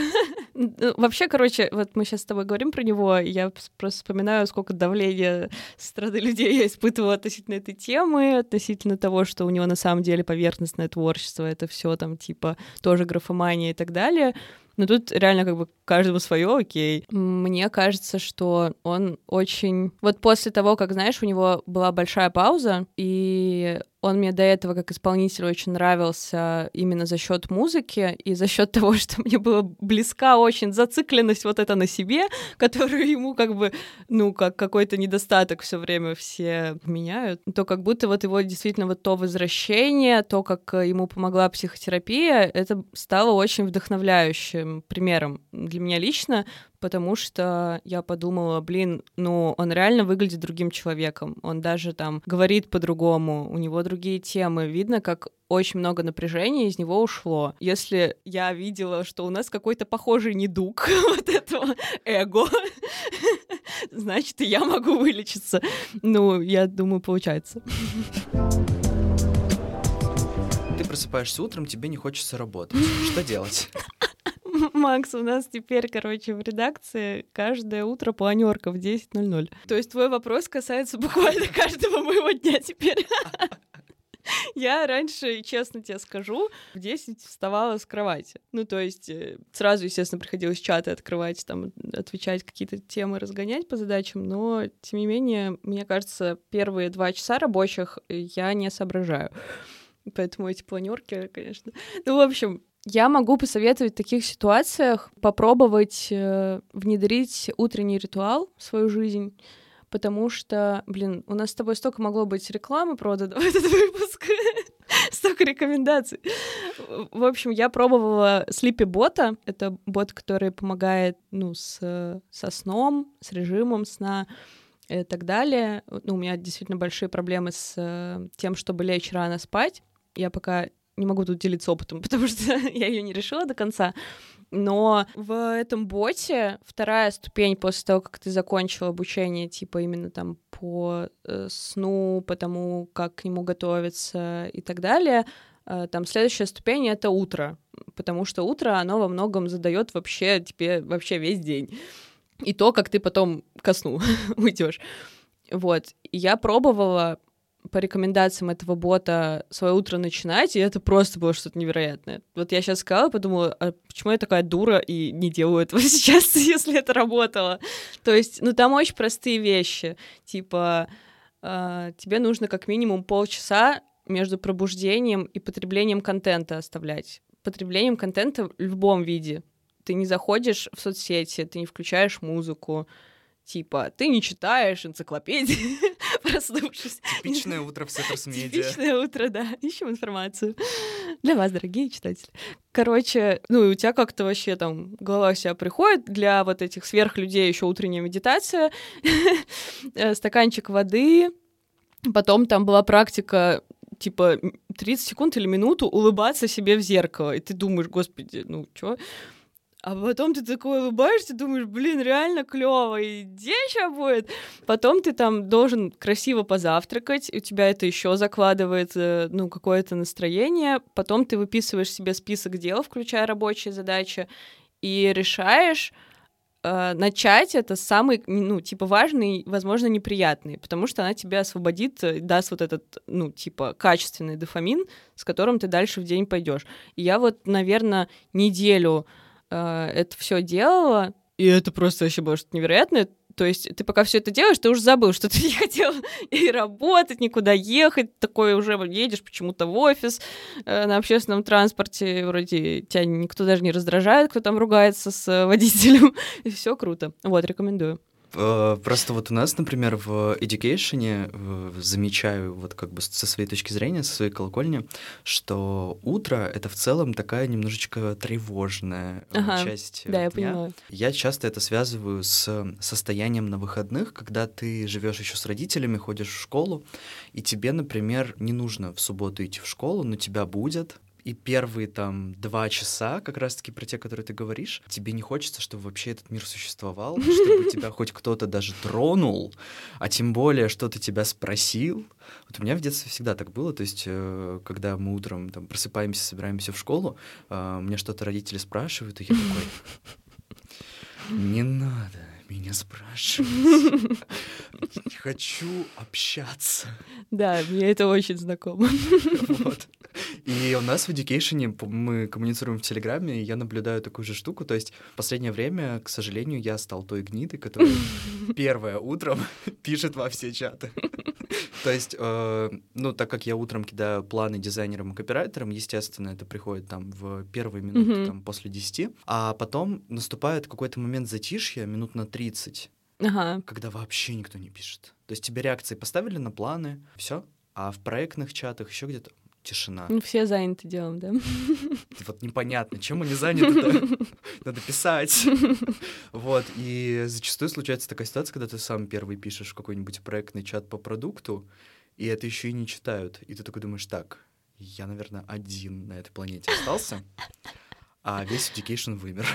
Вообще, короче, вот мы сейчас с тобой говорим про него, я просто вспоминаю, сколько давления со стороны людей я испытывала относительно этой темы, относительно того, что у него на самом деле поверхностное творчество, это все там типа тоже графомания и так далее. Но тут реально как бы каждому свое, окей. Мне кажется, что он очень... Вот после того, как, знаешь, у него была большая пауза, и он мне до этого как исполнитель очень нравился именно за счет музыки и за счет того, что мне была близка очень зацикленность вот эта на себе, которую ему как бы, ну, как какой-то недостаток все время все меняют. То как будто вот его действительно вот то возвращение, то, как ему помогла психотерапия, это стало очень вдохновляющим примером для меня лично, потому что я подумала, блин, ну он реально выглядит другим человеком, он даже там говорит по-другому, у него другие темы, видно, как очень много напряжения из него ушло. Если я видела, что у нас какой-то похожий недуг вот этого эго, значит, и я могу вылечиться. Ну, я думаю, получается. Ты просыпаешься утром, тебе не хочется работать. Что делать? Макс, у нас теперь, короче, в редакции каждое утро планерка в 10:00. То есть твой вопрос касается буквально каждого моего дня теперь. Я раньше, честно тебе скажу, в 10 вставала с кровати. Ну, то есть сразу, естественно, приходилось чаты открывать, там, отвечать какие-то темы, разгонять по задачам, но, тем не менее, мне кажется, первые 2 часа рабочих я не соображаю. Поэтому эти планерки, конечно... Ну, в общем... Я могу посоветовать в таких ситуациях попробовать внедрить утренний ритуал в свою жизнь, потому что, блин, у нас с тобой столько могло быть рекламы продано в этот выпуск, столько рекомендаций. В общем, я пробовала Sleepy-бота, это бот, который помогает, ну, со сном, с режимом сна и так далее. Ну, у меня действительно большие проблемы с тем, чтобы лечь рано спать. Я пока не могу тут делиться опытом, потому что я ее не решила до конца. Но в этом боте вторая ступень после того, как ты закончил обучение, типа именно там по сну, по тому, как к нему готовиться и так далее, там следующая ступень — это утро, потому что утро, оно во многом задает вообще тебе вообще весь день. И то, как ты потом ко сну уйдешь. Вот. Я пробовала по рекомендациям этого бота свое утро начинать, и это просто было что-то невероятное. Вот я сейчас сказала, подумала, а почему я такая дура и не делаю этого сейчас, если это работало? То есть, ну, там очень простые вещи. Типа, тебе нужно как минимум полчаса между пробуждением и потреблением контента оставлять. Потреблением контента в любом виде. Ты не заходишь в соцсети, ты не включаешь музыку. Типа, ты не читаешь энциклопедии, проснувшись. Типичное утро в SETTERS MEDIA. Типичное утро, да. Ищем информацию. Для вас, дорогие читатели. Короче, ну и у тебя как-то вообще там голова вся приходит. Для вот этих сверхлюдей еще утренняя медитация, стаканчик воды. Потом там была практика типа 30 секунд или минуту улыбаться себе в зеркало. И ты думаешь, господи, ну чё? А потом ты такой улыбаешься, думаешь, блин, реально клёво, и день сейчас будет. Потом ты там должен красиво позавтракать, у тебя это еще закладывает, ну, какое-то настроение. Потом ты выписываешь себе список дел, включая рабочие задачи, и решаешь начать это самый, ну, типа, важный, возможно, неприятный, потому что она тебя освободит, даст вот этот, ну, типа, качественный дофамин, с которым ты дальше в день пойдешь. И я вот, наверное, неделю это все делала, и это просто вообще было что-то невероятное. То есть ты пока все это делаешь, ты уже забыл, что ты не хотел и работать, никуда ехать, такое уже едешь почему-то в офис на общественном транспорте, вроде тебя никто даже не раздражает, кто там ругается с водителем, и все круто. Вот, рекомендую. Просто вот у нас, например, в education замечаю вот как бы со своей точки зрения, со своей колокольни, что утро — это в целом такая немножечко тревожная часть дня. Да, я понимаю. Я часто это связываю с состоянием на выходных, когда ты живешь еще с родителями, ходишь в школу, и тебе, например, не нужно в субботу идти в школу, но тебя будет. И первые там 2 часа, как раз-таки про те, которые ты говоришь, тебе не хочется, чтобы вообще этот мир существовал, чтобы тебя хоть кто-то даже тронул, а тем более что-то тебя спросил. Вот у меня в детстве всегда так было, то есть когда мы утром там просыпаемся, собираемся в школу, мне что-то родители спрашивают, и я такой: не надо меня спрашивать. Не хочу общаться. Да, мне это очень знакомо. Вот. И у нас в education мы коммуницируем в Телеграме, и я наблюдаю такую же штуку. То есть в последнее время, к сожалению, я стал той гнидой, которая первая утром пишет во все чаты. То есть, ну, так как я утром кидаю планы дизайнерам и копирайтерам, естественно, это приходит там в первые минуты там, после 10, а потом наступает какой-то момент затишья, минут на 30, когда вообще никто не пишет. То есть тебе реакции поставили на планы, все, а в проектных чатах еще где-то тишина. Ну, все заняты делом, да. Вот непонятно, чем они заняты. Надо писать. Вот. И зачастую случается такая ситуация, когда ты сам первый пишешь какой-нибудь проектный чат по продукту, и это еще и не читают. И ты такой думаешь: так, я, наверное, один на этой планете остался, а весь education вымер.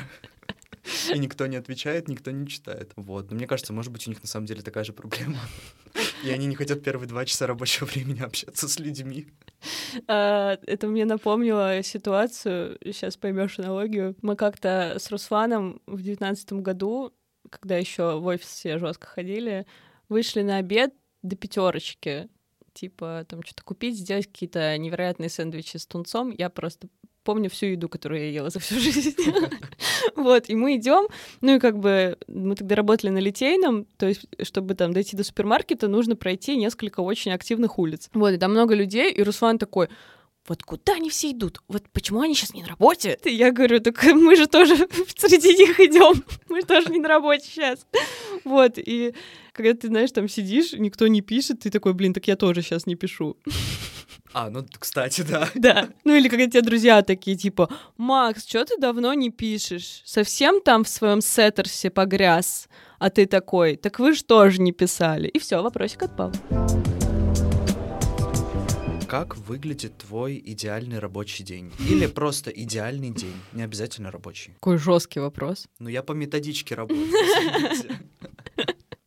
И никто не отвечает, никто не читает. Вот. Но мне кажется, может быть, у них на самом деле такая же проблема. И они не хотят первые 2 часа рабочего времени общаться с людьми. Это мне напомнило ситуацию, сейчас поймешь аналогию. Мы как-то с Русланом в 19 году, когда еще в офисе жестко ходили, вышли на обед до 5:00. Типа там что-то купить, сделать какие-то невероятные сэндвичи с тунцом. Я просто помню всю еду, которую я ела за всю жизнь. Вот, и мы идем, ну и как бы мы тогда работали на Литейном, то есть, чтобы там дойти до супермаркета, нужно пройти несколько очень активных улиц. Вот, и там много людей, и Руслан такой: вот куда они все идут? Вот почему они сейчас не на работе? И я говорю: так мы же тоже среди них идем, мы же тоже не на работе сейчас. Вот, и когда ты, знаешь, там сидишь, никто не пишет, ты такой: блин, так я тоже сейчас не пишу. А, ну, кстати, да. Да. Ну, или когда тебе друзья такие, типа: Макс, что ты давно не пишешь? Совсем там в своем сеттерсе погряз? А ты такой: так вы же тоже не писали. И все, вопросик отпал. как выглядит твой идеальный рабочий день? Или просто идеальный день, не обязательно рабочий? Какой жесткий вопрос. Ну, я по методичке работаю, извините.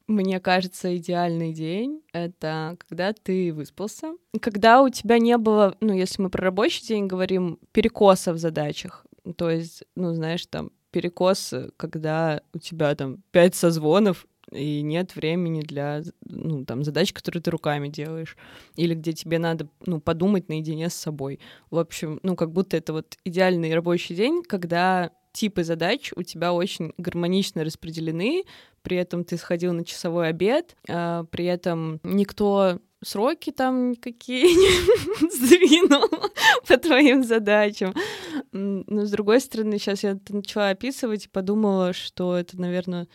Мне кажется, идеальный день — это когда ты выспался, когда у тебя не было, ну, если мы про рабочий день говорим, перекоса в задачах. То есть, ну, знаешь, там, перекос, когда у тебя там 5 созвонов, и нет времени для, ну, там, задач, которые ты руками делаешь, или где тебе надо, ну, подумать наедине с собой. В общем, ну, как будто это вот идеальный рабочий день, когда типы задач у тебя очень гармонично распределены, при этом ты сходил на часовой обед, а при этом никто сроки там никакие не сдвинул по твоим задачам. Но, с другой стороны, сейчас я это начала описывать и подумала, что это, наверное,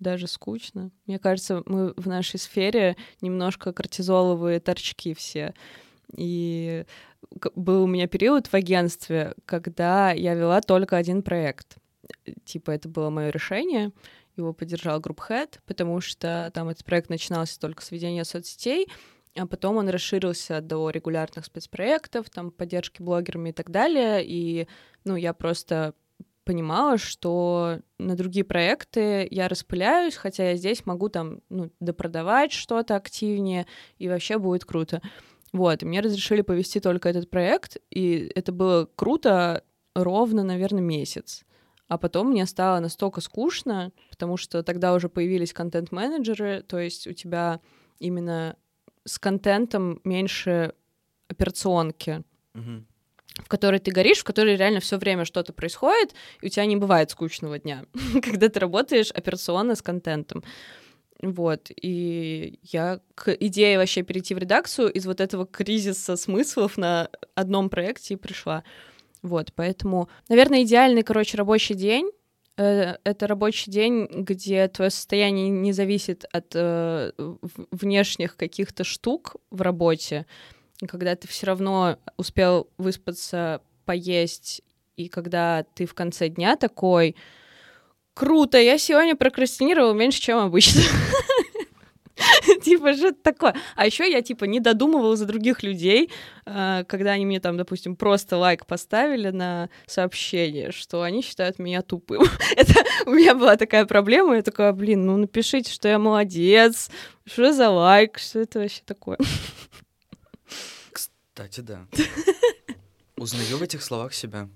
даже скучно. Мне кажется, мы в нашей сфере немножко кортизоловые торчки все. И был у меня период в агентстве, когда я вела только один проект. Типа это было мое решение, его поддержал групп-хед, потому что там этот проект начинался только с ведения соцсетей, а потом он расширился до регулярных спецпроектов, там поддержки блогерами и так далее. И, ну, я просто понимала, что на другие проекты я распыляюсь, хотя я здесь могу там, ну, допродавать что-то активнее, и вообще будет круто. Вот, и мне разрешили повести только этот проект, и это было круто ровно, наверное, месяц. А потом мне стало настолько скучно, потому что тогда уже появились контент-менеджеры, то есть у тебя именно с контентом меньше операционки. Mm-hmm. В которой ты горишь, в которой реально все время что-то происходит, и у тебя не бывает скучного дня, когда ты работаешь операционно с контентом. Вот, и я к идее вообще перейти в редакцию из вот этого кризиса смыслов на одном проекте и пришла. Вот, поэтому, наверное, идеальный, короче, рабочий день — это рабочий день, где твое состояние не зависит от внешних каких-то штук в работе, когда ты все равно успел выспаться, поесть, и когда ты в конце дня такой: круто, я сегодня прокрастинировал меньше, чем обычно. Типа, что это такое? А еще я, типа, не додумывала за других людей, когда они мне там, допустим, просто лайк поставили на сообщение, что они считают меня тупым. Это у меня была такая проблема, я такая: блин, ну напишите, что я молодец, что за лайк, что это вообще такое? Кстати, да. Узнаю в этих словах себя.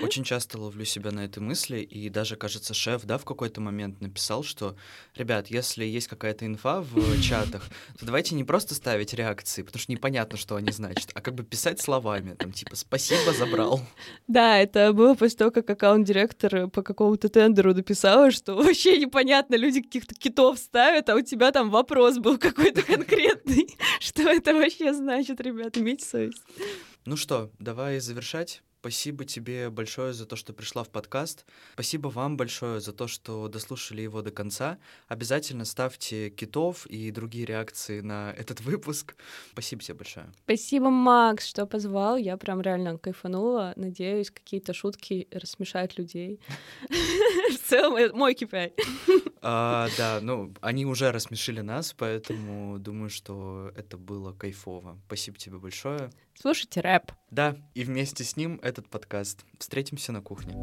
Очень часто ловлю себя на этой мысли, и даже, кажется, шеф, да, в какой-то момент написал, что, ребят, если есть какая-то инфа в чатах, то давайте не просто ставить реакции, потому что непонятно, что они значат, а как бы писать словами, там, типа, спасибо, забрал. Да, это было после того, как аккаунт-директор по какому-то тендеру написала, что вообще непонятно, люди каких-то китов ставят, а у тебя там вопрос был какой-то конкретный. Что это вообще значит, ребят, имейте совесть. Ну что, давай завершать. Спасибо тебе большое за то, что пришла в подкаст. Спасибо вам большое за то, что дослушали его до конца. Обязательно ставьте китов и другие реакции на этот выпуск. Спасибо тебе большое. Спасибо, Макс, что позвал. Я прям реально кайфанула. Надеюсь, какие-то шутки рассмешают людей. В целом, мой KPI. Да, ну, они уже рассмешили нас, поэтому думаю, что это было кайфово. Спасибо тебе большое. Слушайте рэп. Да, и вместе с ним этот подкаст. Встретимся на кухне.